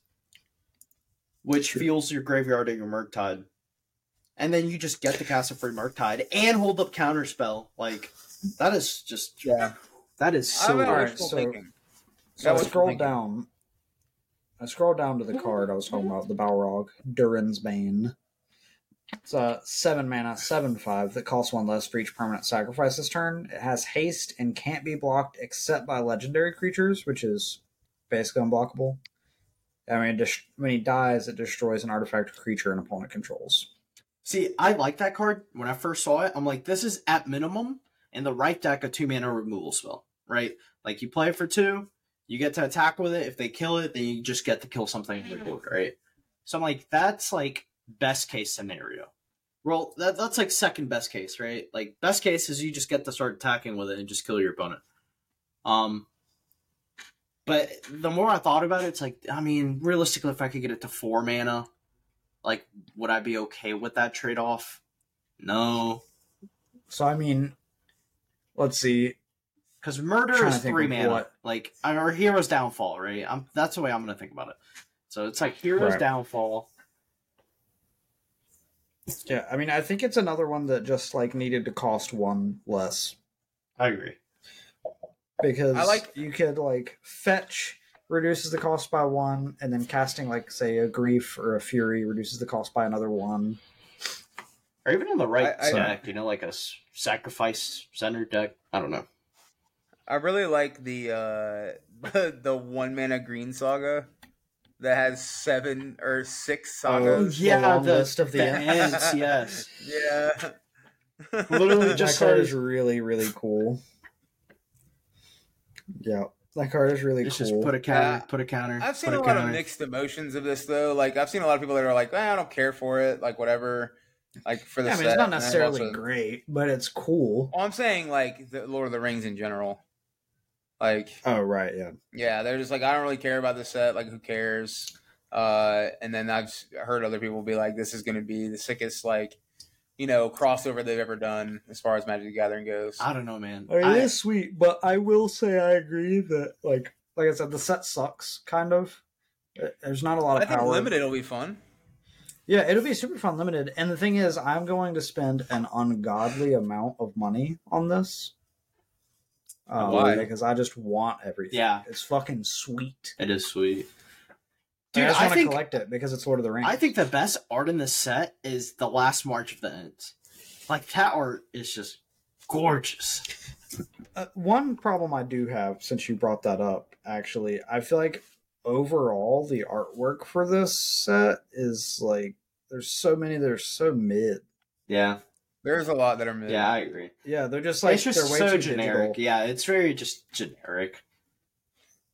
which fuels your graveyard and your Murktide. And then you just get to cast a free Murktide and hold up Counterspell. Like, that is just... Yeah. That is so hard. So I scrolled down to the card I was talking about, the Balrog, Durin's Bane. It's a 7 mana, 7/5 that costs 1 less for each permanent sacrifice this turn. It has haste and can't be blocked except by legendary creatures, which is basically unblockable. I mean, when he dies, it destroys an artifact or creature an opponent controls. See, I like that card. When I first saw it, I'm like, this is at minimum in the right deck a 2-mana removal spell, right? Like, you play it for 2, you get to attack with it. If they kill it, then you just get to kill something with it, right? So I'm like, that's like best case scenario. Well, that's like second best case, right? Like, best case is you just get to start attacking with it and just kill your opponent. But the more I thought about it, it's like, I mean, realistically, if I could get it to 4 mana, like, would I be okay with that trade-off? No. So, I mean, let's see. Because Murder is 3 mana. Like, or Hero's Downfall, right? That's the way I'm going to think about it. So it's like Hero's Downfall. Yeah, I mean, I think it's another one that just, like, needed to cost 1 less. I agree. Because you could, like, fetch reduces the cost by 1, and then casting, like, say, a Grief or a Fury reduces the cost by another 1. Or even on the right deck, you know, like a sacrifice center deck. I don't know. I really like the 1-mana Green Saga. That has 7 or 6 sagas. Oh, yeah, the list of the ends. Yes. Yeah. Literally, just that card is really, really cool. Yeah, that card is really cool. Just put a counter. I've seen a lot of mixed emotions of this though. Like, I've seen a lot of people that are like, I don't care for it. Like, whatever. Like, for the set. I mean, it's not necessarily great, but it's cool. Well, I'm saying, like, the Lord of the Rings in general. Like, oh, right, yeah. Yeah, they're just like, I don't really care about this set. Like, who cares? And then I've heard other people be like, this is going to be the sickest, like, you know, crossover they've ever done as far as Magic the Gathering goes. I don't know, man. I mean, it is sweet, but I will say I agree that, like I said, the set sucks, kind of. There's not a lot of power. I think Limited will be fun. Yeah, it'll be super fun, Limited. And the thing is, I'm going to spend an ungodly amount of money on this. Why? Because I just want everything. Yeah. It's fucking sweet. It is sweet. Dude, I just want to collect it because it's Lord of the Rings. I think the best art in this set is the Last March of the Ents. Like, that art is just gorgeous. One problem I do have, since you brought that up, actually, I feel like overall the artwork for this set is like, there's so many that are so mid. Yeah. There's a lot that are mid. Yeah, I agree. Yeah, they're just like, it's just they're way so too generic. Digital. Yeah, it's very just generic.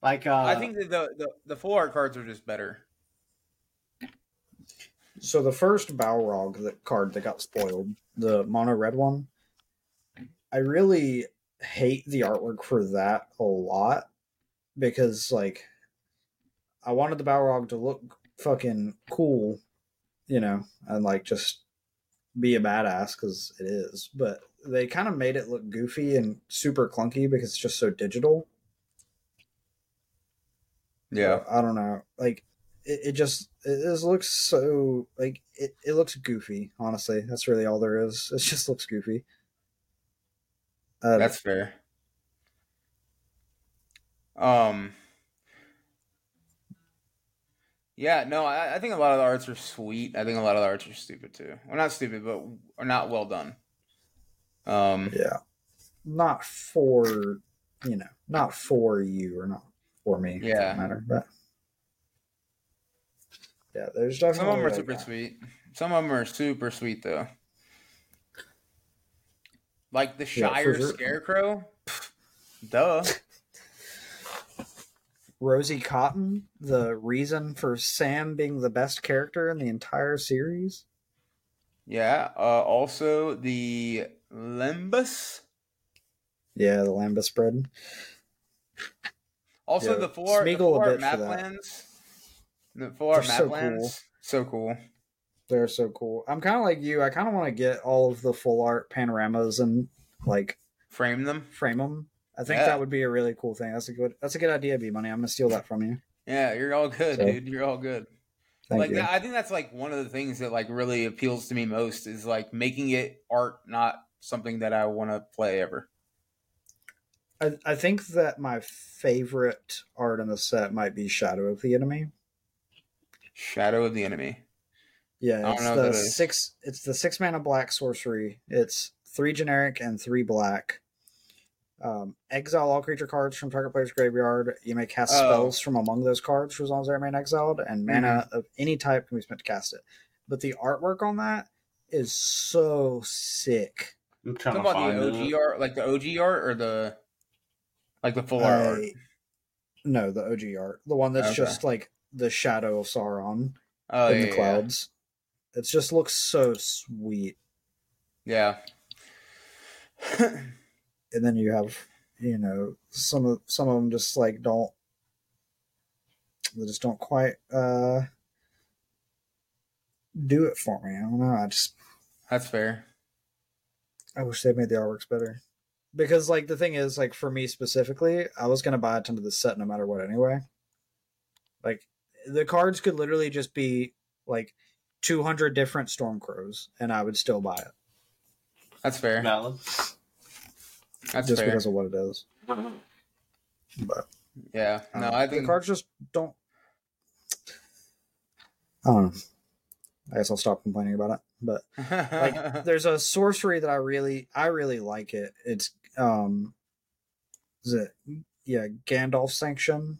Like, I think that the full art cards are just better. So the first Balrog card that got spoiled, the mono red one, I really hate the artwork for that a lot because, like, I wanted the Balrog to look fucking cool, you know, and like just be a badass because it is, but they kind of made it look goofy and super clunky because it's just so digital. Yeah, so, I don't know, like it just looks so like it looks goofy. Honestly, that's really all there is. It just looks goofy. That's fair. Yeah, no, I think a lot of the arts are sweet. I think a lot of the arts are stupid too. Well, not stupid, but are not well done. Yeah, not for not for you or not for me. Yeah, doesn't matter. But yeah, there's definitely some of them are super sweet. Some of them are super sweet though. Like the Shire Scarecrow, duh. Rosie Cotton, the reason for Sam being the best character in the entire series. Yeah, also the Lembas. Yeah, the Lembas bread. Also the four map lands. The four map lands. So cool. They're so cool. I'm kind of like you. I kind of want to get all of the full art panoramas and like frame them. I think that would be a really cool thing. That's a good idea, B-Money. I'm going to steal that from you. Yeah, you're all good, dude. You're all good. Like, you. I think that's like one of the things that like really appeals to me most is like making it art, not something that I want to play ever. I think that my favorite art in the set might be Shadow of the Enemy. Shadow of the Enemy. Yeah, it's the 6 mana black sorcery. It's 3 generic and 3 black. Exile all creature cards from target player's graveyard. You may cast spells from among those cards for as long as they remain exiled, and mana of any type can be spent to cast it. But the artwork on that is so sick. I'm trying to find the OG art, like the OG art, or the like the full art. No, the OG art, the one that's just like the shadow of Sauron in the clouds. Yeah. It just looks so sweet. Yeah. And then you have, some of them just like don't quite do it for me. I don't know. That's fair. I wish they made the artworks better, because like the thing is, like for me specifically, I was gonna buy a ton of this set no matter what anyway. Like the cards could literally just be like 200 different Stormcrows, and I would still buy it. That's fair. Valid. That's just fair. Because of what it is. But yeah, no, I think the cards just don't. I don't know. I guess I'll stop complaining about it. But like, there's a sorcery that I really like it. It's Gandalf Sanction.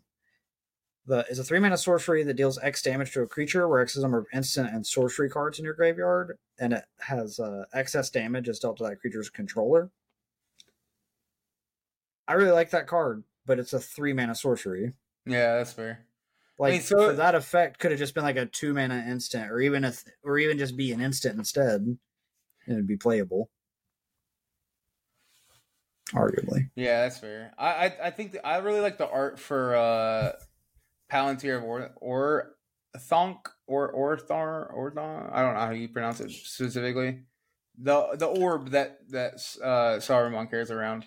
It's a 3 mana sorcery that deals X damage to a creature, where X is the number of instant and sorcery cards in your graveyard, and it has excess damage is dealt to that creature's controller. I really like that card, but it's a 3 mana sorcery. Yeah, that's fair. Like, I mean, so for that effect, could have just been like a 2 mana instant, or even or even just be an instant instead, and it'd be playable. Arguably. Yeah, that's fair. I think I really like the art for Palantir or Thonk or Orthar Orthon. I don't know how you pronounce it specifically. The orb that Saruman carries around.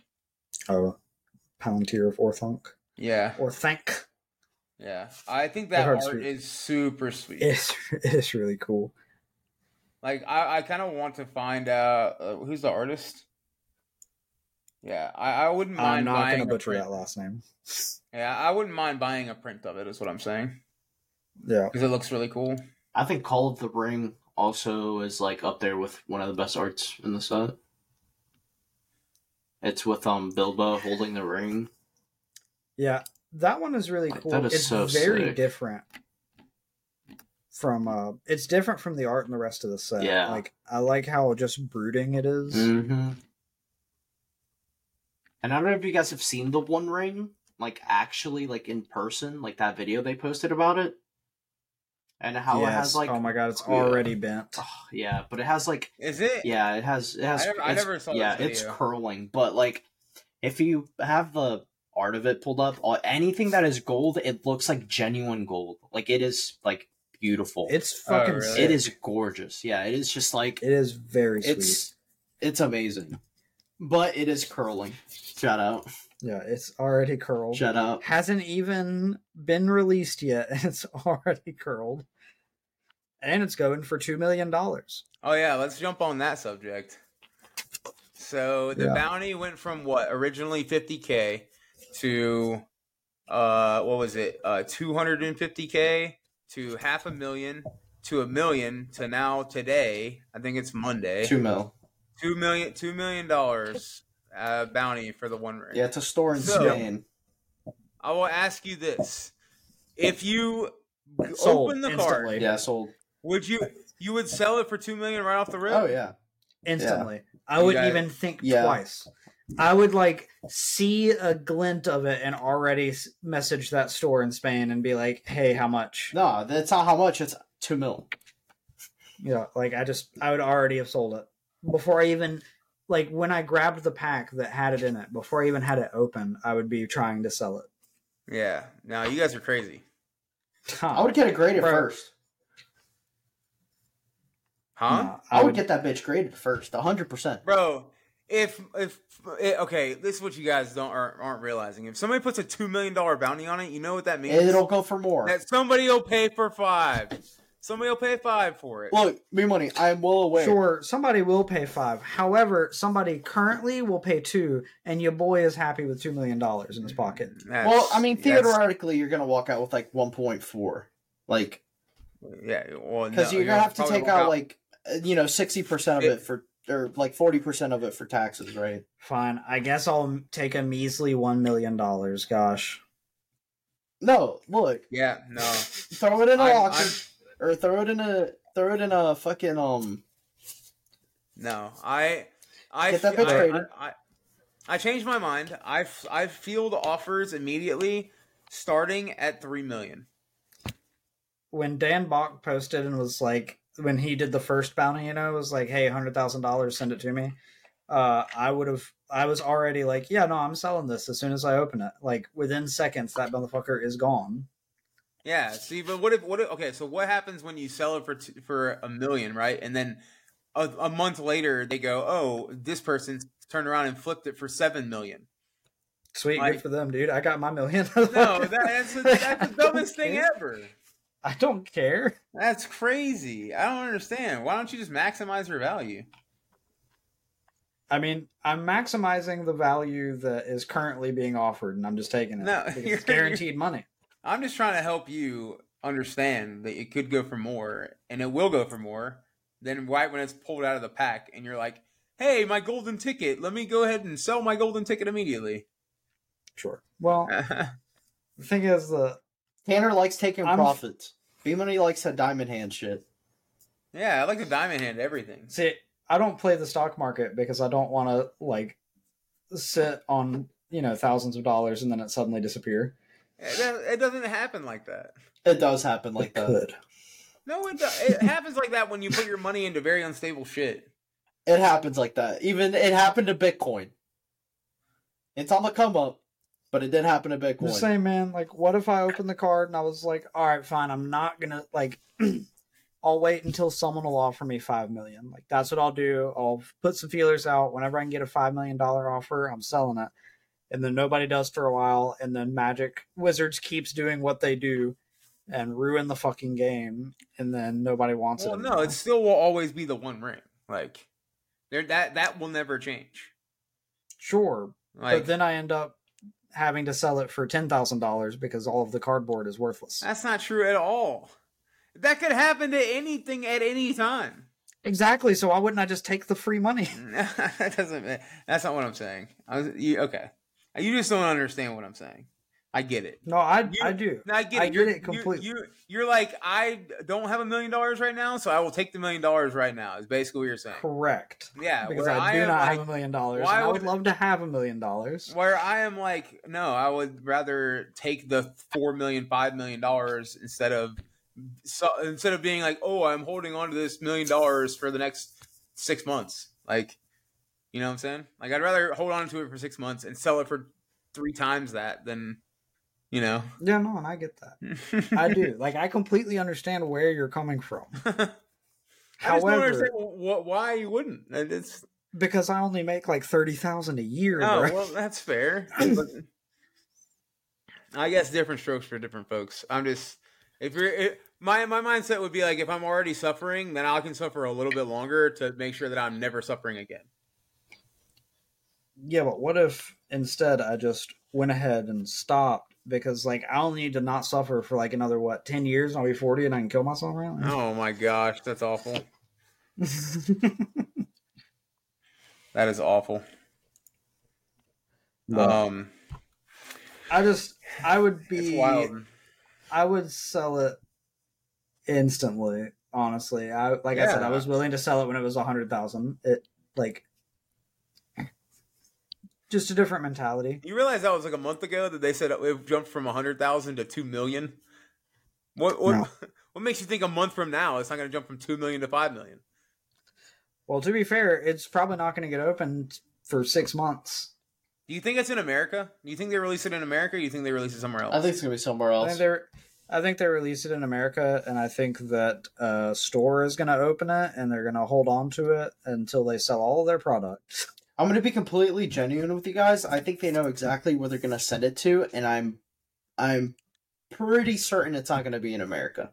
Oh. Palantir of Orthonk. Yeah. Orthanc. Yeah. I think that art is super sweet. It's really cool. Like, I kind of want to find out who's the artist. Yeah, I wouldn't mind buying I'm not going to butcher that last name. Yeah, I wouldn't mind buying a print of it, is what I'm saying. Yeah. Because it looks really cool. I think Call of the Ring also is, like, up there with one of the best arts in the set. It's with Bilbo holding the ring. Yeah, that one is really cool. That is so sick. It's very different from it's different from the art and the rest of the set. Yeah, like I like how just brooding it is. Mm-hmm. And I don't know if you guys have seen the One Ring, like actually, like in person, like that video they posted about it, and how it has like, oh my god, it's already bent. Oh, yeah, but it has like, is it? Yeah, it has. It has. I never saw. Yeah, it's curling, but like, if you have the art of it pulled up, anything that is gold, it looks like genuine gold. Like it is like beautiful. It's fucking. Oh, really? It is gorgeous. Yeah, it is just like it is very. It's sweet. It's amazing. But it is curling. Shout out. Yeah, it's already curled. Shout out. Hasn't even been released yet. It's already curled. And it's going for $2 million. Oh, yeah. Let's jump on that subject. So the bounty went from what? Originally 50K to, what was it? 250K to $500,000 to $1 million to now today. I think it's Monday. $2 million. $2 million bounty for the One Ring. Yeah, it's a store in Spain. I will ask you this: if you open the card, sold. Would you would sell it for $2 million right off the rip? Oh yeah, instantly. Yeah. I wouldn't even think twice. I would like see a glint of it and already message that store in Spain and be like, "Hey, how much?" No, that's not how much. It's $2 million. Yeah, like I would already have sold it. Before I even, like, when I grabbed the pack that had it in it, before I even had it open, I would be trying to sell it. Yeah. No, you guys are crazy. Huh. I would get it graded first. Huh? No, I would get that bitch graded first, 100%. Bro, okay, this is what you guys aren't realizing. If somebody puts a $2 million bounty on it, you know what that means? It'll go for more. That somebody will pay for $5 million. Somebody will pay $5 million for it. Look, B-Money, I am well aware. Sure, somebody will pay $5 million. However, somebody currently will pay $2 million, and your boy is happy with $2 million in his pocket. Well, I mean, theoretically, you're going to walk out with, like, 1.4. Like, yeah, well, because you're going to have to take out, like, you know, 60% of it for, or, like, 40% of it for taxes, right? Fine. I guess I'll take a measly $1 million. Gosh. No, look. Yeah, no. Throw it in a locker. Or throw it in a fucking No, I get that bitch graded. I changed my mind. I field offers immediately, starting at $3 million. When Dan Bach posted and was like, when he did the first bounty, you know, it was like, hey, $100,000, send it to me. I was already like, yeah, no, I'm selling this as soon as I open it. Like within seconds, that motherfucker is gone. Yeah, see, but what if, okay, so what happens when you sell it for $1 million, right? And then a month later, they go, oh, this person turned around and flipped it for $7 million. Sweet, like, good for them, dude. I got my $1 million. No, that's the dumbest thing ever. I don't care. That's crazy. I don't understand. Why don't you just maximize your value? I mean, I'm maximizing the value that is currently being offered, and I'm just taking it. No, it's guaranteed money. I'm just trying to help you understand that it could go for more, and it will go for more, than right when it's pulled out of the pack, and you're like, hey, my golden ticket, let me go ahead and sell my golden ticket immediately. Sure. Well, the thing is, Tanner likes taking profits. B-Money likes that diamond hand shit. Yeah, I like the diamond hand everything. See, I don't play the stock market because I don't want to, like, sit on, you know, thousands of dollars and then it suddenly disappear. It doesn't happen like that. It does happen like that. Could. No, it happens like that when you put your money into very unstable shit. It happens like that. Even it happened to Bitcoin. It's on the come up, but it did happen to Bitcoin. Just saying, man, like, what if I opened the card and I was like, all right, fine, I'm not going to, like, I'll wait until someone will offer me $5 million. Like, that's what I'll do. I'll put some feelers out. Whenever I can get a $5 million offer, I'm selling it. And then nobody does for a while, and then Magic Wizards keeps doing what they do and ruin the fucking game, and then nobody wants it anymore. No, it still will always be the One Ring. Like, that will never change. Sure, like, but then I end up having to sell it for $10,000 because all of the cardboard is worthless. That's not true at all. That could happen to anything at any time. Exactly. So why wouldn't I just take the free money? That doesn't. That's not what I'm saying. Okay. You just don't understand what I'm saying. I get it. No, I do. I get it. I get it completely. You're like, I don't have $1 million right now, so I will take the $1 million right now. Is basically what you're saying. Correct. Yeah, because I do not have $1 million. And I would love to have $1 million. Where I am like, no, I would rather take the $4 million, $5 million instead of being like, oh, I'm holding on to this $1 million for the next 6 months. Like, you know what I'm saying? Like, I'd rather hold on to it for 6 months and sell it for 3 times that than. You know? Yeah, no, and I get that. I do. Like, I completely understand where you're coming from. However, I just don't understand why you wouldn't. It's because I only make like $30,000 a year. Oh, bro. Well, that's fair. I guess different strokes for different folks. I'm just my mindset would be like, if I'm already suffering, then I can suffer a little bit longer to make sure that I'm never suffering again. Yeah, but what if instead I just went ahead and stopped? Because, like, I only need to not suffer for, like, another, 10 years? And I'll be 40 and I can kill myself right now? Oh, my gosh. That's awful. That is awful. But I would sell it instantly, honestly. I said, I was willing to sell it when it was $100,000. It, like... Just a different mentality. You realize that was like a month ago that they said it jumped from 100,000 to 2 million. What makes you think a month from now it's not going to jump from 2 million to 5 million? Well, to be fair, it's probably not going to get opened for 6 months. Do you think it's in America? Do you think they release it in America? Or do you think they release it somewhere else? I think it's going to be somewhere else. I think they release it in America, and I think that a store is going to open it, and they're going to hold on to it until they sell all of their products. I'm going to be completely genuine with you guys. I think they know exactly where they're going to send it to, and I'm pretty certain it's not going to be in America.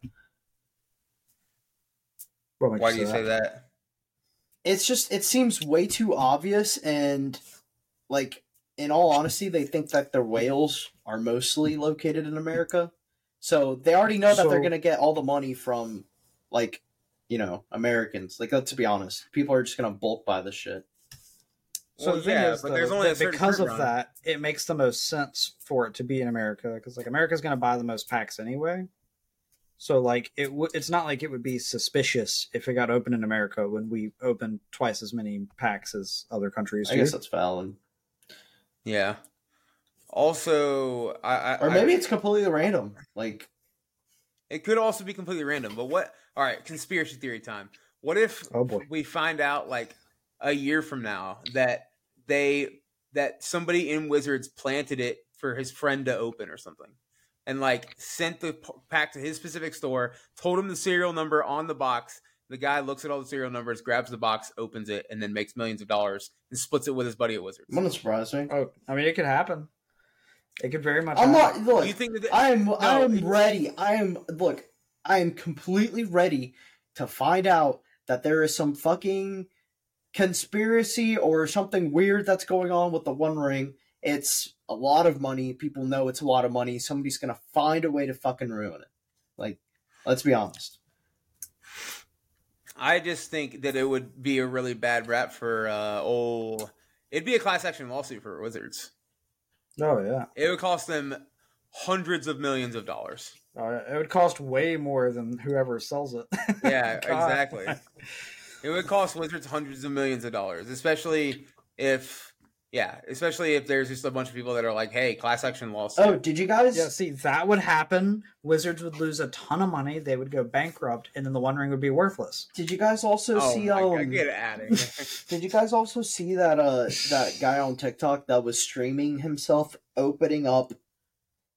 Why do you say that? It's just, it seems way too obvious, and, like, in all honesty, they think that their whales are mostly located in America. So they already know that they're going to get all the money from, like, you know, Americans. Like, to be honest, people are just going to bulk buy this shit. So well, the thing is, but there's only because of that, it makes the most sense for it to be in America, because like America's going to buy the most packs anyway. So like it's not like it would be suspicious if it got open in America when we opened twice as many packs as other countries. I guess that's valid. Yeah. Also, or maybe it's completely random. Like, it could also be completely random. But what? All right, conspiracy theory time. What if we find out like a year from now that somebody in Wizards planted it for his friend to open or something, and like sent the pack to his specific store, told him the serial number on the box. The guy looks at all the serial numbers, grabs the box, opens it, and then makes millions of dollars and splits it with his buddy at Wizards. Wouldn't surprise me. Oh, I mean, it could happen. It could very much. I'm not. Look, you think that I am ready. I am completely ready to find out that there is some fucking conspiracy or something weird that's going on with the One Ring. It's a lot of money. People know it's a lot of money. Somebody's gonna find a way to fucking ruin it. Like, let's be honest. I just think that it would be a really bad rap for it'd be a class action lawsuit for Wizards. Oh yeah, it would cost them hundreds of millions of dollars. It would cost way more than whoever sells it. Yeah, exactly. It would cost Wizards hundreds of millions of dollars, especially if there's just a bunch of people that are like, hey, class action lawsuit. Oh, did you guys? Yeah, see, that would happen. Wizards would lose a ton of money. They would go bankrupt, and then the One Ring would be worthless. Did you guys also see? Get at it. Did you guys also see that that guy on TikTok that was streaming himself opening up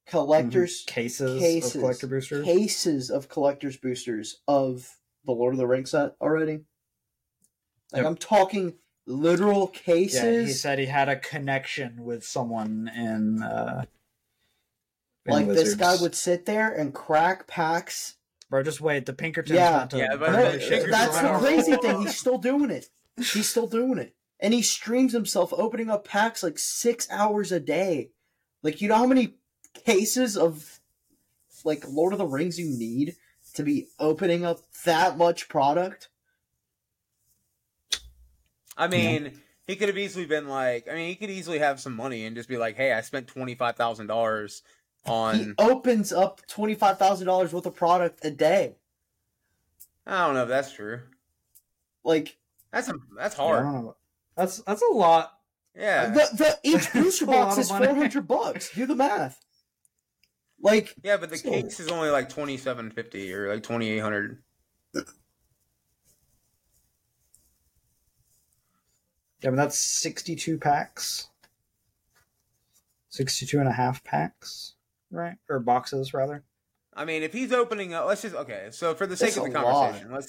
collectors cases of collector boosters, of the Lord of the Rings set already? Like, I'm talking literal cases. Yeah, he said he had a connection with someone in like Wizards. This guy would sit there and crack packs. Bro, just wait. The Pinkertons. That's the crazy thing. He's still doing it. And he streams himself opening up packs like 6 hours a day. Like, you know how many cases of like Lord of the Rings you need to be opening up that much product? I mean, he could have easily been like, I mean, he could easily have some money and just be like, hey, I spent $25,000 on... He opens up $25,000 worth of product a day. I don't know if that's true. Like... That's hard. Yeah, that's a lot. Yeah. Each booster box is $400. Do the math. Like... Yeah, but the case is only like $2,750 or like $2,800. I mean, that's 62 packs. 62 and a half packs, right? Or boxes, rather. I mean, if he's opening up... Let's just... Okay, so for the sake of the conversation, let's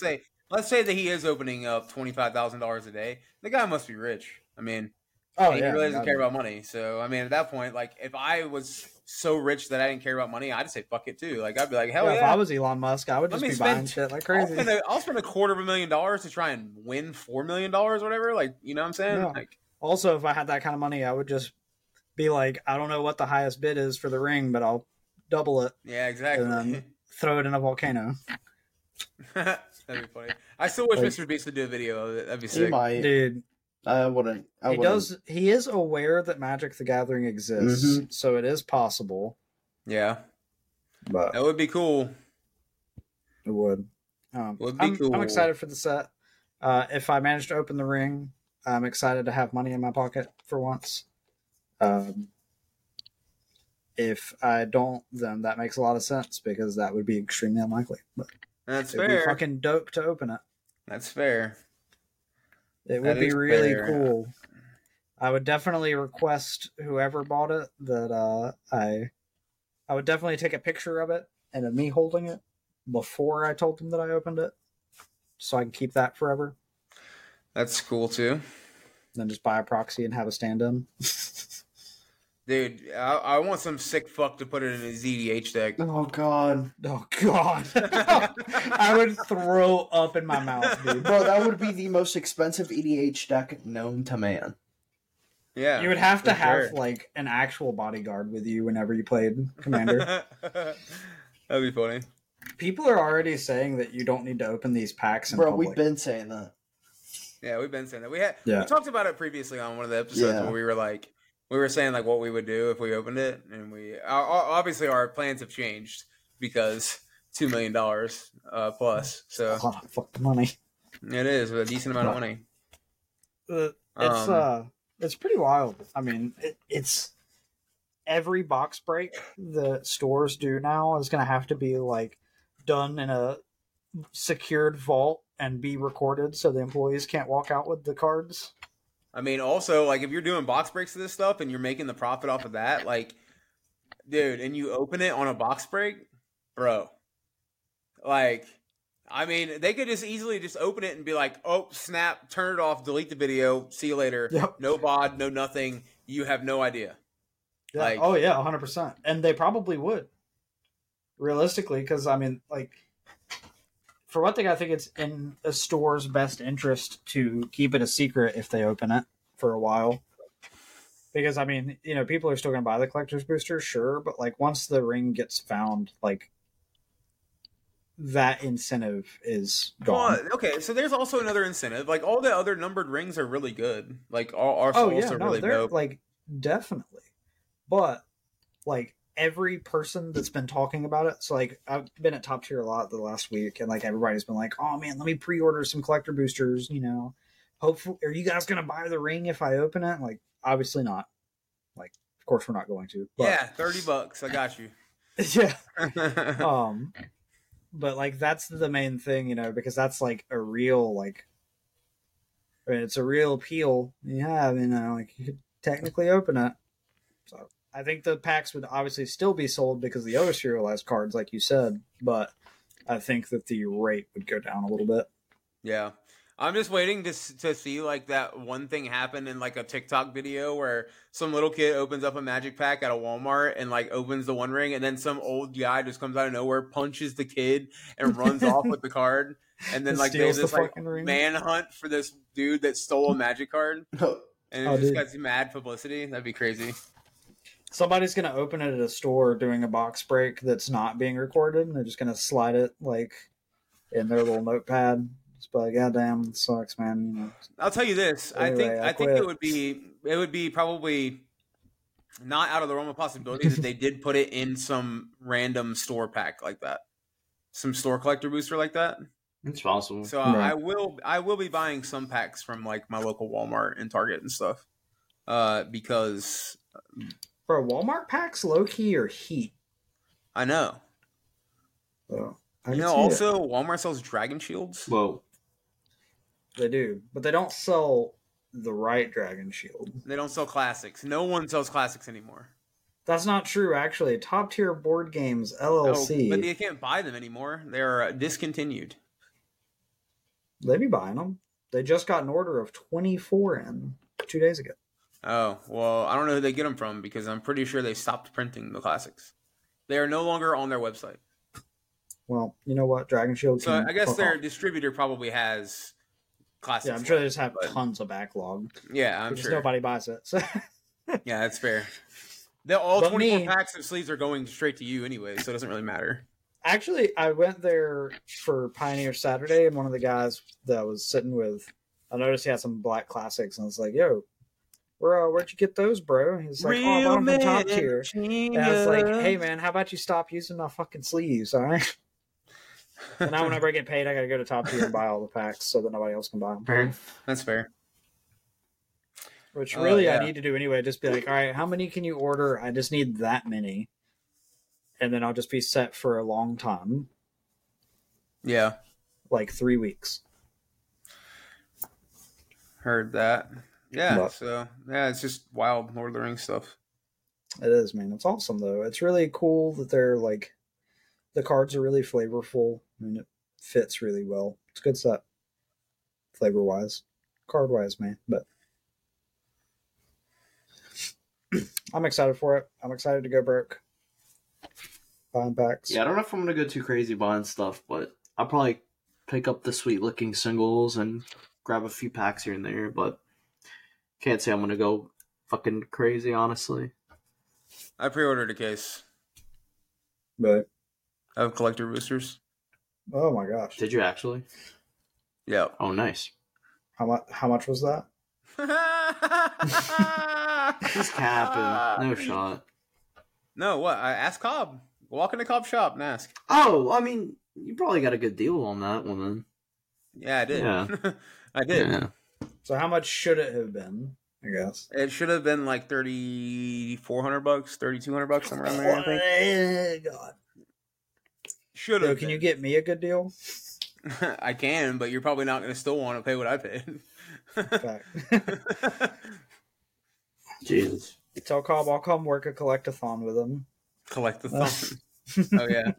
say that he is opening up $25,000 a day. The guy must be rich. I mean, he really doesn't care about money. So, I mean, at that point, like, if I was so rich that I didn't care about money, I'd say fuck it, too. Like, I'd be like, hell yeah. If I was Elon Musk, I would just be buying shit like crazy. I'll spend $250,000 to try and win $4 million or whatever. Like, you know what I'm saying? Yeah. Like, also, if I had that kind of money, I would just be like, I don't know what the highest bid is for the ring, but I'll double it. Yeah, exactly. And then throw it in a volcano. That'd be funny. I still wish Mr. Beast would do a video of it. That'd be sick. Dude. I wouldn't. He is aware that Magic the Gathering exists, so it is possible. Yeah. But that would be cool. It would. Cool. I'm excited for the set. If I manage to open the ring, I'm excited to have money in my pocket for once. If I don't, then that makes a lot of sense, because that would be extremely unlikely. But that's fair. It would be fucking dope to open it. That's fair. It would be really cool. I would definitely request whoever bought it that I would definitely take a picture of it and of me holding it before I told them that I opened it, so I can keep that forever. That's cool, too. And then just buy a proxy and have a stand-in. Dude, I want some sick fuck to put it in a ZDH deck. Oh, God. Oh, God. I would throw up in my mouth, dude. Bro, that would be the most expensive EDH deck known to man. Yeah. You would have to have, like, an actual bodyguard with you whenever you played Commander. That'd be funny. People are already saying that you don't need to open these packs in public. We've been saying that. Yeah, we've been saying that. We talked about it previously on one of the episodes where we were like, we were saying like what we would do if we opened it, and we obviously our plans have changed because $2 million plus. So a lot of fucking money. It is a decent amount of money. It's pretty wild. I mean, it's every box break the stores do now is going to have to be like done in a secured vault and be recorded, so the employees can't walk out with the cards. I mean, also, like, if you're doing box breaks of this stuff and you're making the profit off of that, like, dude, and you open it on a box break, bro. Like, I mean, they could just easily just open it and be like, oh, snap, turn it off, delete the video, see you later. Yep. No VOD, no nothing. You have no idea. Yeah. Like, 100%. And they probably would. Realistically, because, I mean, like... For one thing, I think it's in a store's best interest to keep it a secret if they open it for a while. Because, I mean, you know, people are still going to buy the collector's booster, sure, but, like, once the ring gets found, like, that incentive is gone. Okay, so there's also another incentive. Like, all the other numbered rings are really good. Like, our souls are really dope. Like, definitely. But, like... Every person that's been talking about it, so like I've been at Top Tier a lot the last week, and like everybody's been like, "Oh man, let me pre-order some collector boosters." You know, hopefully, are you guys gonna buy the ring if I open it? Like, obviously not. Like, of course we're not going to. But... Yeah, $30. I got you. Yeah. But like that's the main thing, you know, because that's like a real like, I mean, it's a real appeal. Yeah, I mean, like you could technically open it. So. I think the packs would obviously still be sold because of the other serialized cards, like you said, but I think that the rate would go down a little bit. Yeah. I'm just waiting to see like that one thing happen in like a TikTok video where some little kid opens up a Magic pack at a Walmart and like opens the One Ring, and then some old guy just comes out of nowhere, punches the kid, and runs off with the card. And then like there's this like manhunt for this dude that stole a Magic card. And it just got some mad publicity. That'd be crazy. Somebody's going to open it at a store doing a box break that's not being recorded, and they're just going to slide it, like, in their little notepad. But goddamn, it sucks, man. You know. I'll tell you this. Anyway, I think it would be probably not out of the realm of possibility that they did put it in some random store pack like that, some store collector booster like that. It's possible. So right. I will be buying some packs from like my local Walmart and Target and stuff. Because bro, Walmart packs low key or heat. I know. Oh, I you know. Also, that. Walmart sells dragon shields. Whoa. They do, but they don't sell the right dragon shield. They don't sell classics. No one sells classics anymore. That's not true, actually. Top Tier Board Games LLC. No, but they can't buy them anymore. They're discontinued. They be buying them. They just got an order of 24 in 2 days ago. Oh, well, I don't know who they get them from because I'm pretty sure they stopped printing the classics. They are no longer on their website. Well, you know what? Dragon Shield. So I guess their distributor probably has classics. Yeah, I'm sure they just have tons of backlog. Yeah, I'm sure. Nobody buys it. So. Yeah, that's fair. All 24 packs of sleeves are going straight to you anyway, so it doesn't really matter. Actually, I went there for Pioneer Saturday, and one of the guys that I was sitting with, I noticed he had some black classics, and I was like, yo, where'd you get those, bro? And he's like, oh, I bought them from Top Tier. And I was like, hey, man, how about you stop using my fucking sleeves, all right? And now whenever I get paid, I gotta go to Top Tier and buy all the packs so that nobody else can buy them. Fair. That's fair. Which really I need to do anyway, just be like, all right, how many can you order? I just need that many. And then I'll just be set for a long time. Yeah. Like 3 weeks. Heard that. Yeah, but, so, yeah, it's just wild Lord of the Rings stuff. It is, man. It's awesome, though. It's really cool that they're, like, the cards are really flavorful. I mean, it fits really well. It's a good set. Flavor-wise. Card-wise, man. But I'm excited for it. I'm excited to go broke. Buying packs. Yeah, I don't know if I'm going to go too crazy buying stuff, but I'll probably pick up the sweet-looking singles and grab a few packs here and there, but can't say I'm going to go fucking crazy, honestly. I pre-ordered a case. Really? Of collector boosters. Oh my gosh. Did you actually? Yeah. Oh, nice. How much was that? He's capping. No shot. No, what? Ask Cobb. Walk into Cobb's shop and ask. Oh, I mean, you probably got a good deal on that one then. Yeah, I did. Yeah. I did. Yeah. So how much should it have been, I guess? It should have been like $3,400, $3,200, somewhere around there, I think. God. Should have. So can you get me a good deal? I can, but you're probably not going to still want to pay what I paid. Fact. Jesus. Tell Cobb I'll come work a collect-a-thon with him. Collect-a-thon. Oh, yeah.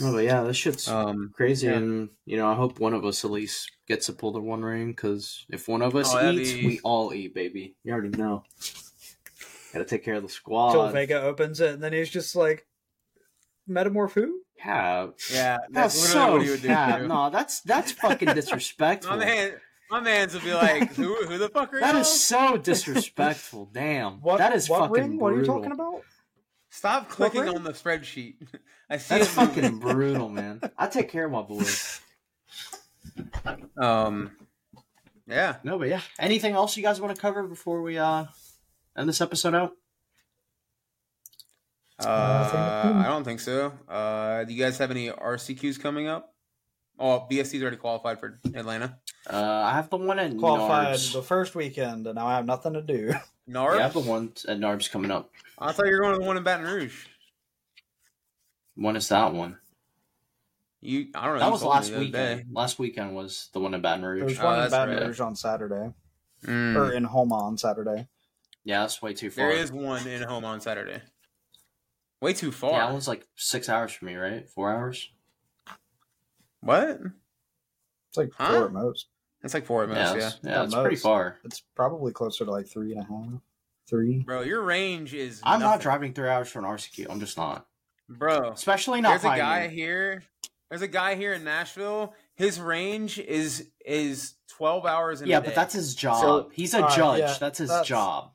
Oh, but yeah, this shit's crazy, yeah. And you know, I hope one of us at least gets to pull the One Ring, because if one of us eats, we all eat, baby. You already know. Gotta take care of the squad. Till Vega opens it, and then he's just like, Metamorph who? Yeah. Yeah, that's so what he would do. Yeah, no, that's fucking disrespectful. My man's would be like, who the fuck are you? That is so disrespectful, damn. What ring? Brutal. What are you talking about? Stop clicking on the spreadsheet. I see. That's fucking brutal, man. I take care of my boys. Yeah. No, but yeah. Anything else you guys want to cover before we end this episode out? I don't think so. Do you guys have any RCQs coming up? Oh, BSC's already qualified for Atlanta. I have the one at qualified Narbs. The first weekend, and now I have nothing to do. Narbs? Yeah, I have the one at Narbs coming up. I thought you were going to the one in Baton Rouge. When is that one? I don't know. That was last weekend. Last weekend was the one in Baton Rouge. There was one in Baton Rouge on Saturday. Mm. Or in Homa on Saturday. Yeah, that's way too far. There is one in Homa on Saturday. Way too far. Yeah, that one's like 6 hours for me, right? 4 hours? What? It's like four at most. It's like four at most, yeah. Yeah, it's pretty far. It's probably closer to like 3.5. Bro, your range is I'm nothing. Not driving 3 hours for an RCQ. I'm just not. Bro. Especially not high. There's a guy here in Nashville. His range is 12 hours in a day. Yeah, but that's his job. So, he's a judge. Yeah, that's his job.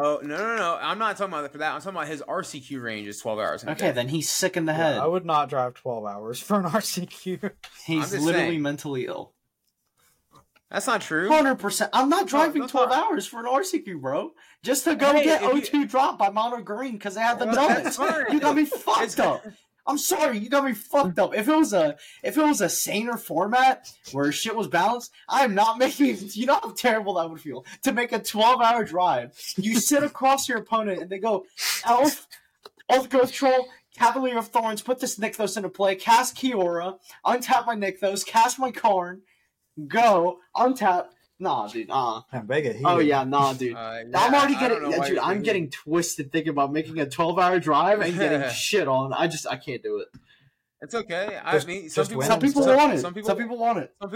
Oh, no. I'm not talking about that for that. I'm talking about his RCQ range is 12 hours. Okay, then he's sick in the head. I would not drive 12 hours for an RCQ. He's literally mentally ill. That's not true. 100%. I'm not driving 12 hours for an RCQ, bro. Just to go get O2 dropped by Mono Green because they have the donuts. You got me fucked up. I'm sorry, you got me fucked up. If it was a saner format where shit was balanced, I'm not making. You know how terrible that would feel to make a 12-hour drive. You sit across your opponent and they go, Elf, Old Growth Troll, Cavalier of Thorns. Put this Nykthos into play. Cast Kiora. Untap my Nykthos. Cast my Karn. Go untap. Nah, dude. Oh yeah, nah, dude. Yeah, I'm already getting, dude. I'm getting twisted thinking about making a 12-hour drive and getting shit on. I can't do it. It's okay. Some people want it. I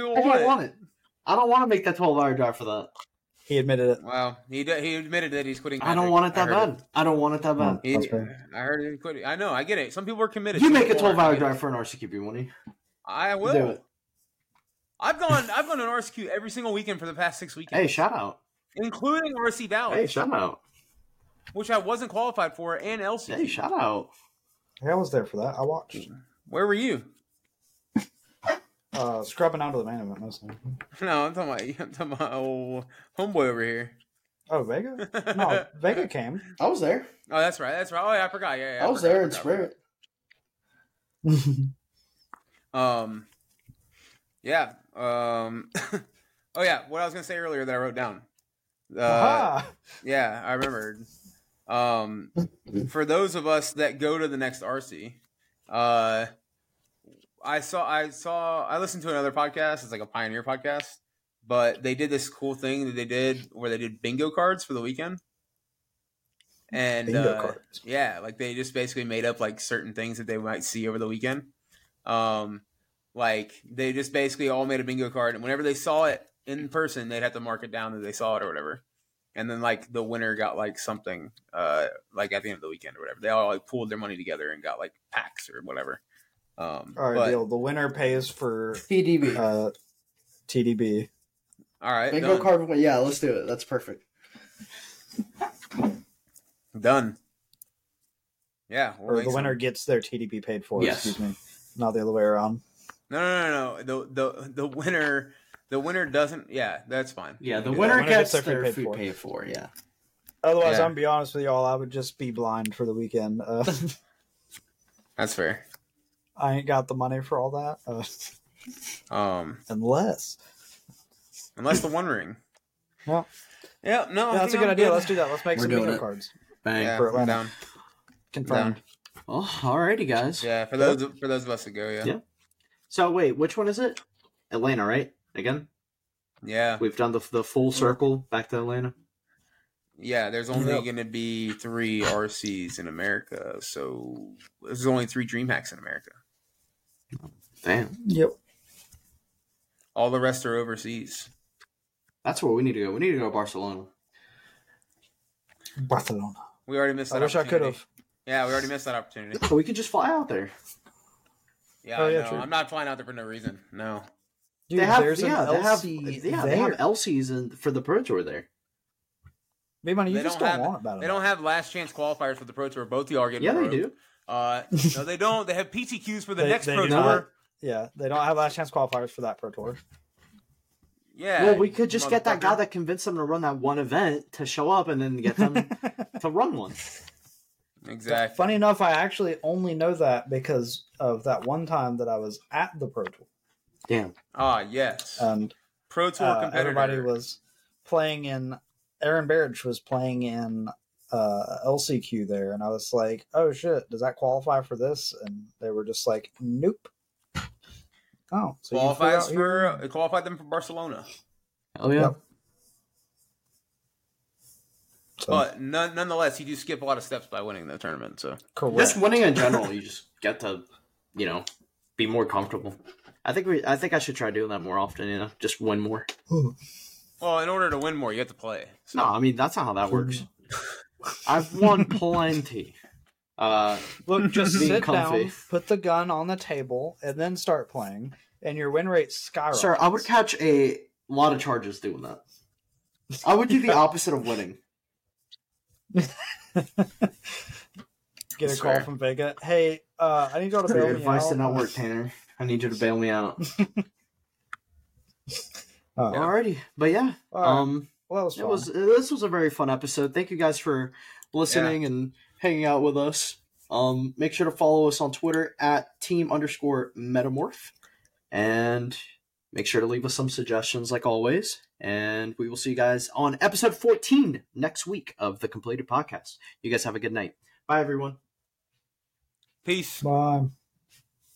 don't want to make that 12-hour drive for that. He admitted it. Wow, he admitted that he's quitting. Magic. I don't want it that bad. I heard him quitting. I know. I get it. Some people were committed. You make a 12-hour drive for an RCQ, won't you? I will. Do it. I've gone on RCQ every single weekend for the past 6 weekends. Hey, shout out. Including RC Dallas. Hey, shout out. Which I wasn't qualified for, and LC. Hey, shout out. I was there for that. I watched. Where were you? Scrubbing out of the main event mostly. No, I'm talking about old homeboy over here. Oh, Vega? No, Vega came. I was there. Oh, that's right. Oh, yeah, I forgot. Yeah, I was there in spirit. Yeah. Oh yeah, what I was gonna say earlier that I wrote down. Yeah, I remembered. For those of us that go to the next RC, I listened to another podcast. It's like a Pioneer podcast, but they did this cool thing that they did where they did bingo cards for the weekend. And bingo cards. Yeah, like they just basically made up like certain things that they might see over the weekend. Like, they just basically all made a bingo card, and whenever they saw it in person, they'd have to mark it down that they saw it or whatever. And then, like, the winner got, like, something, like, at the end of the weekend or whatever. They all, like, pooled their money together and got, like, packs or whatever. All right, deal. The winner pays for... TDB. TDB. All right, bingo done. Card, yeah, let's do it. That's perfect. Done. Yeah. We'll or the winner gets their TDB paid for, yes. Excuse me. Not the other way around. No. The winner doesn't. Yeah, that's fine. Yeah, the winner gets their food paid for. Yeah. Otherwise, yeah. I'm gonna be honest with y'all. I would just be blind for the weekend. That's fair. I ain't got the money for all that. Unless the One Ring. Well. Yeah. No. That's a good idea. Let's do that. Let's make some bingo cards. Bang. Yeah, for down. Confirmed. Down. Oh, alrighty, guys. Yeah. For those of us that go. Yeah. Yeah. So, wait, which one is it? Atlanta, right? Again? Yeah. We've done the full circle back to Atlanta. Yeah, there's only going to be 3 RCs in America, so there's only 3 DreamHacks in America. Damn. Yep. All the rest are overseas. That's where we need to go. We need to go to Barcelona. Barcelona. We already missed that opportunity. I wish I could have. Yeah, we already missed that opportunity. No, we could just fly out there. Yeah, true. I'm not flying out there for no reason. No, dude, they have LCs for the Pro Tour there. B-Money, you just don't want about it. They don't have last chance qualifiers for the Pro Tour. Both of y'all are getting. Yeah, they do. No, they don't. They have PTQs for the next Pro Tour. Yeah, they don't have last chance qualifiers for that Pro Tour. Yeah. Well, we could just get that guy that convinced them to run that one event to show up, and then get them to run one. Exactly. Funny enough, I actually only know that because of that one time that I was at the Pro Tour. Damn. Ah, yes. And Pro Tour competitor. Everybody was playing in. Aaron Barrage was playing in LCQ there, and I was like, "Oh shit, does that qualify for this?" And they were just like, "Nope." Oh, so it qualified them for Barcelona. Oh yeah. Yep. So. But nonetheless, you do skip a lot of steps by winning the tournament. So correct. Just winning in general, you just get to, you know, be more comfortable. I think I should try doing that more often. You know, just win more. Well, in order to win more, you have to play. So. No, I mean that's not how that works. I've won plenty. Look, just sit comfy. Down, put the gun on the table, and then start playing, and your win rate skyrockets. Sir, I would catch a lot of charges doing that. I would do the opposite of winning. Get a call from Vega. Hey, I need you to bail me out. Your advice did not work, Tanner. I need you to bail me out. Alrighty, but yeah, well, that was fun. This was a very fun episode. Thank you guys for listening and hanging out with us. Make sure to follow us on Twitter at team_metamorph, and make sure to leave us some suggestions like always. And we will see you guys on episode 14 next week of the Completed Podcast. You guys have a good night. Bye, everyone. Peace. Bye.